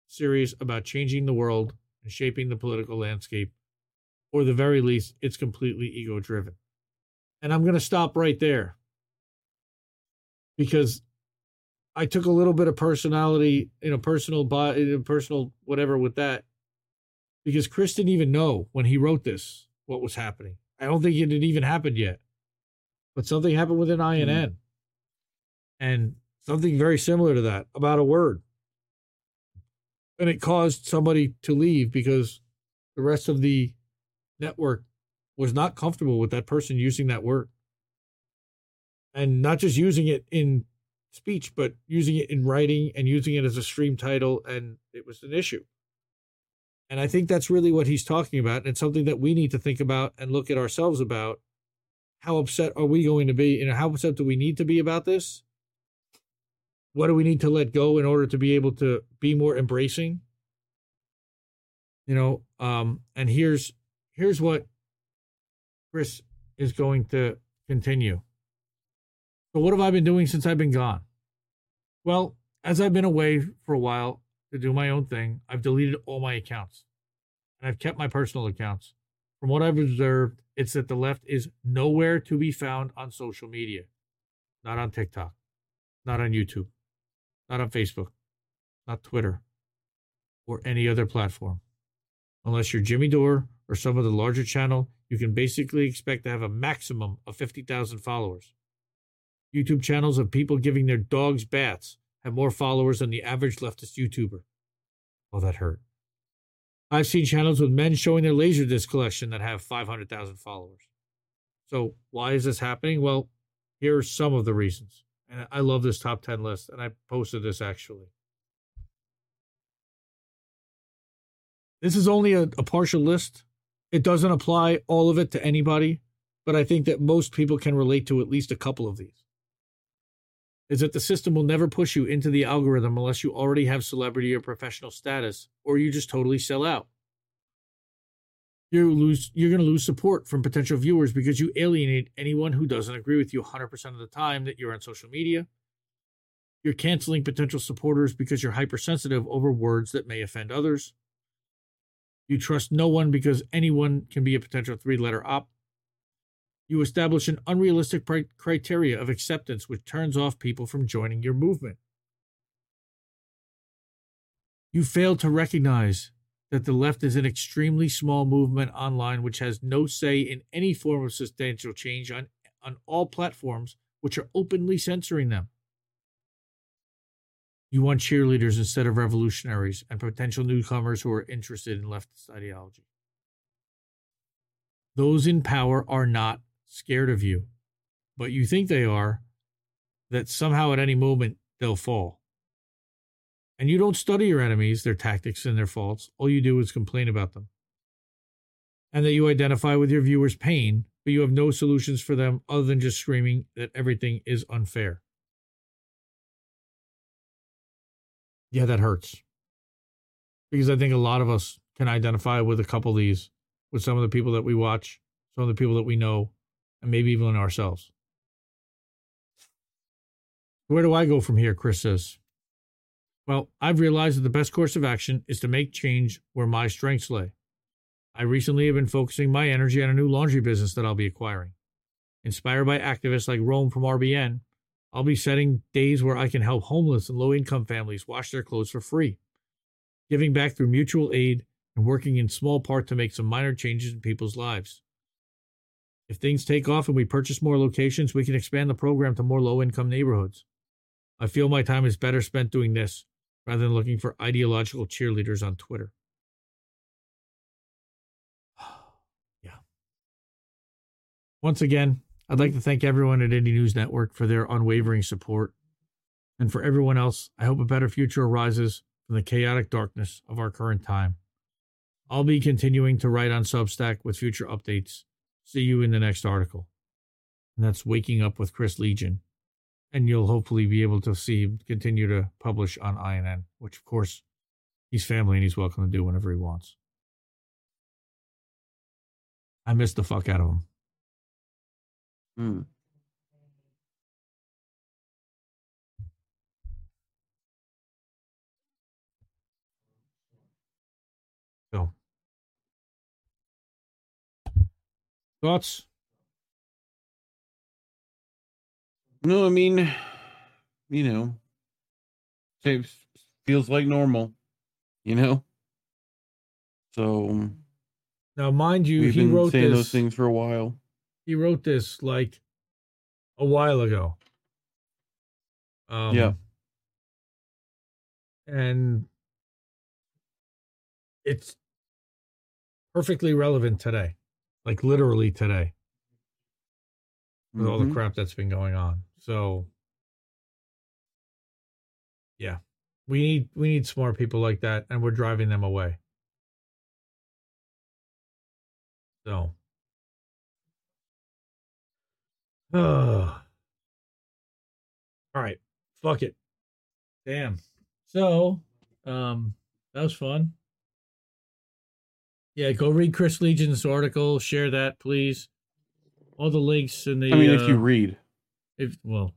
serious about changing the world and shaping the political landscape, or the very least, it's completely ego-driven. And I'm going to stop right there, because I took a little bit of personality, you know, personal, bi- personal whatever with that, because Chris didn't even know when he wrote this what was happening. I don't think it had even happened yet, but something happened with an I N N, mm. and something very similar to that about a word. And it caused somebody to leave because the rest of the network was not comfortable with that person using that word. And not just using it in speech, but using it in writing and using it as a stream title. And it was an issue. And I think that's really what he's talking about. And it's something that we need to think about and look at ourselves about. How upset are we going to be? And how upset do we need to be about this? What do we need to let go in order to be able to be more embracing? You know, um, and here's here's what Chris is going to continue. So what have I been doing since I've been gone? Well, as I've been away for a while to do my own thing, I've deleted all my accounts, and I've kept my personal accounts. From what I've observed, it's that the left is nowhere to be found on social media, not on TikTok, not on YouTube, not on Facebook, not Twitter, or any other platform. Unless you're Jimmy Dore or some of the larger channel, you can basically expect to have a maximum of fifty thousand followers. YouTube channels of people giving their dogs baths have more followers than the average leftist YouTuber. Oh, that hurt. I've seen channels with men showing their Laserdisc collection that have five hundred thousand followers. So why is this happening? Well, here are some of the reasons. And I love this top ten list, and I posted this actually. This is only a, a partial list. It doesn't apply all of it to anybody, but I think that most people can relate to at least a couple of these. Is that the system will never push you into the algorithm unless you already have celebrity or professional status, or you just totally sell out. You lose, you're going to lose support from potential viewers because you alienate anyone who doesn't agree with you one hundred percent of the time that you're on social media. You're canceling potential supporters because you're hypersensitive over words that may offend others. You trust no one because anyone can be a potential three-letter op. You establish an unrealistic criteria of acceptance which turns off people from joining your movement. You fail to recognize that the left is an extremely small movement online which has no say in any form of substantial change on, on all platforms which are openly censoring them. You want cheerleaders instead of revolutionaries and potential newcomers who are interested in leftist ideology. Those in power are not scared of you, but you think they are, that somehow at any moment they'll fall. And you don't study your enemies, their tactics, and their faults. All you do is complain about them. And that you identify with your viewers' pain, but you have no solutions for them other than just screaming that everything is unfair. Yeah, that hurts. Because I think a lot of us can identify with a couple of these, with some of the people that we watch, some of the people that we know, and maybe even ourselves. Where do I go from here, Chris says. Well, I've realized that the best course of action is to make change where my strengths lay. I recently have been focusing my energy on a new laundry business that I'll be acquiring. Inspired by activists like Rome from R B N, I'll be setting days where I can help homeless and low-income families wash their clothes for free, giving back through mutual aid and working in small part to make some minor changes in people's lives. If things take off and we purchase more locations, we can expand the program to more low-income neighborhoods. I feel my time is better spent doing this rather than looking for ideological cheerleaders on Twitter. Yeah. Once again, I'd like to thank everyone at Indie News Network for their unwavering support. And for everyone else, I hope a better future arises from the chaotic darkness of our current time. I'll be continuing to write on Substack with future updates. See you in the next article. And that's Waking Up with Chris Legion. And you'll hopefully be able to see him continue to publish on I N N, which, of course, he's family and he's welcome to do whenever he wants. I missed the fuck out of him. Hmm. So. Thoughts? No, I mean, you know, it feels like normal, you know? So. Now, mind you, he wrote this. We've been saying those things for a while. He wrote this, like, a while ago. Um, yeah. And it's perfectly relevant today. Like, literally today. With mm-hmm. all the crap that's been going on. So, yeah, we need we need smart people like that, and we're driving them away. So, uh, all right, fuck it, damn. So, um, that was fun. Yeah, go read Chris Legion's article. Share that, please. All the links in the. I mean, if uh, you read. If well,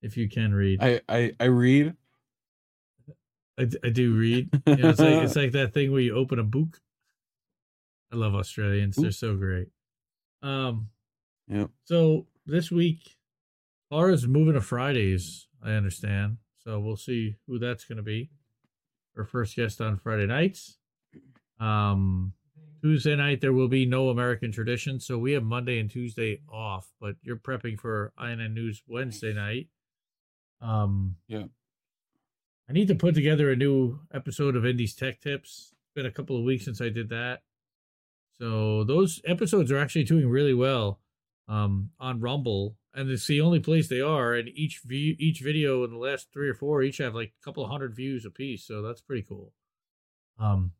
if you can read, I I, I read. I, I do read. You know, it's like it's like that thing where you open a book. I love Australians; Oop. They're so great. Um, yeah. So this week, Laura's moving to Fridays. I understand. So we'll see who that's going to be. Our first guest on Friday nights. Um. Tuesday night, there will be no American Tradition, so we have Monday and Tuesday off, but you're prepping for I N N News Wednesday night. Um, yeah. I need to put together a new episode of Indy's Tech Tips. It's been a couple of weeks since I did that. So those episodes are actually doing really well um, on Rumble, and it's the only place they are, and each, view, each video in the last three or four each have like a couple of hundred views apiece, so that's pretty cool. Um.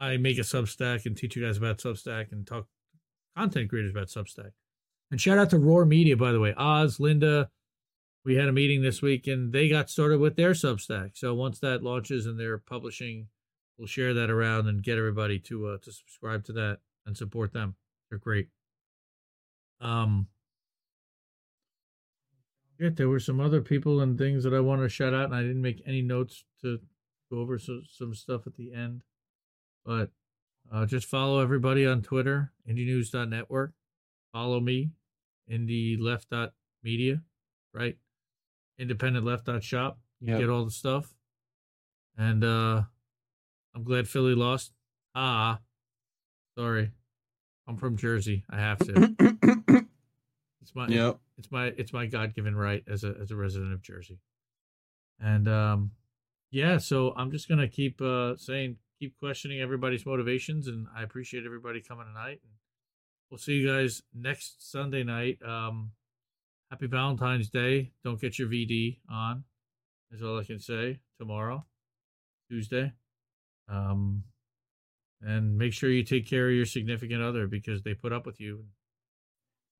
I make a Substack and teach you guys about Substack and talk content creators about Substack. And shout out to Roar Media, by the way. Oz, Linda, we had a meeting this week and they got started with their Substack. So once that launches and they're publishing, we'll share that around and get everybody to uh, to subscribe to that and support them. They're great. Um, yeah, there were some other people and things that I want to shout out, and I didn't make any notes to go over so, some stuff at the end. But uh, just follow everybody on Twitter, indie news dot network. Follow me, indie left dot media, right? independent left dot shop. You yep. get all the stuff. And uh, I'm glad Philly lost. Ah, sorry. I'm from Jersey. I have to. It's my yep. it's my it's my God-given right as a as a resident of Jersey. And um, yeah, so I'm just gonna keep uh, saying. Keep questioning everybody's motivations, and I appreciate everybody coming tonight. And we'll see you guys next Sunday night. Um, happy Valentine's Day. Don't get your V D on, is all I can say. Tomorrow, Tuesday. Um, and make sure you take care of your significant other because they put up with you.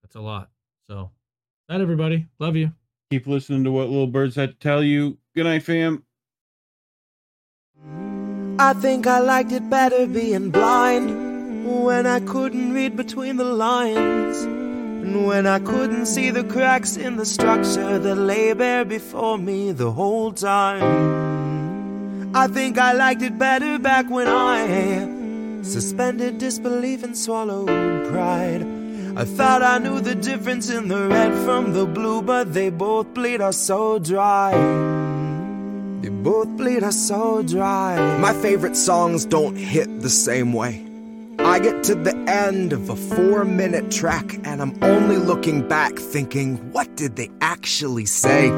That's a lot. So, night, everybody. Love you. Keep listening to what little birds had to tell you. Good night, fam. I think I liked it better being blind when I couldn't read between the lines. And when I couldn't see the cracks in the structure that lay bare before me the whole time, I think I liked it better back when I suspended disbelief and swallowed pride. I thought I knew the difference in the red from the blue, but they both bleed us so dry. They both bleed us so dry. My favorite songs don't hit the same way. I get to the end of a four-minute track, and I'm only looking back thinking, what did they actually say?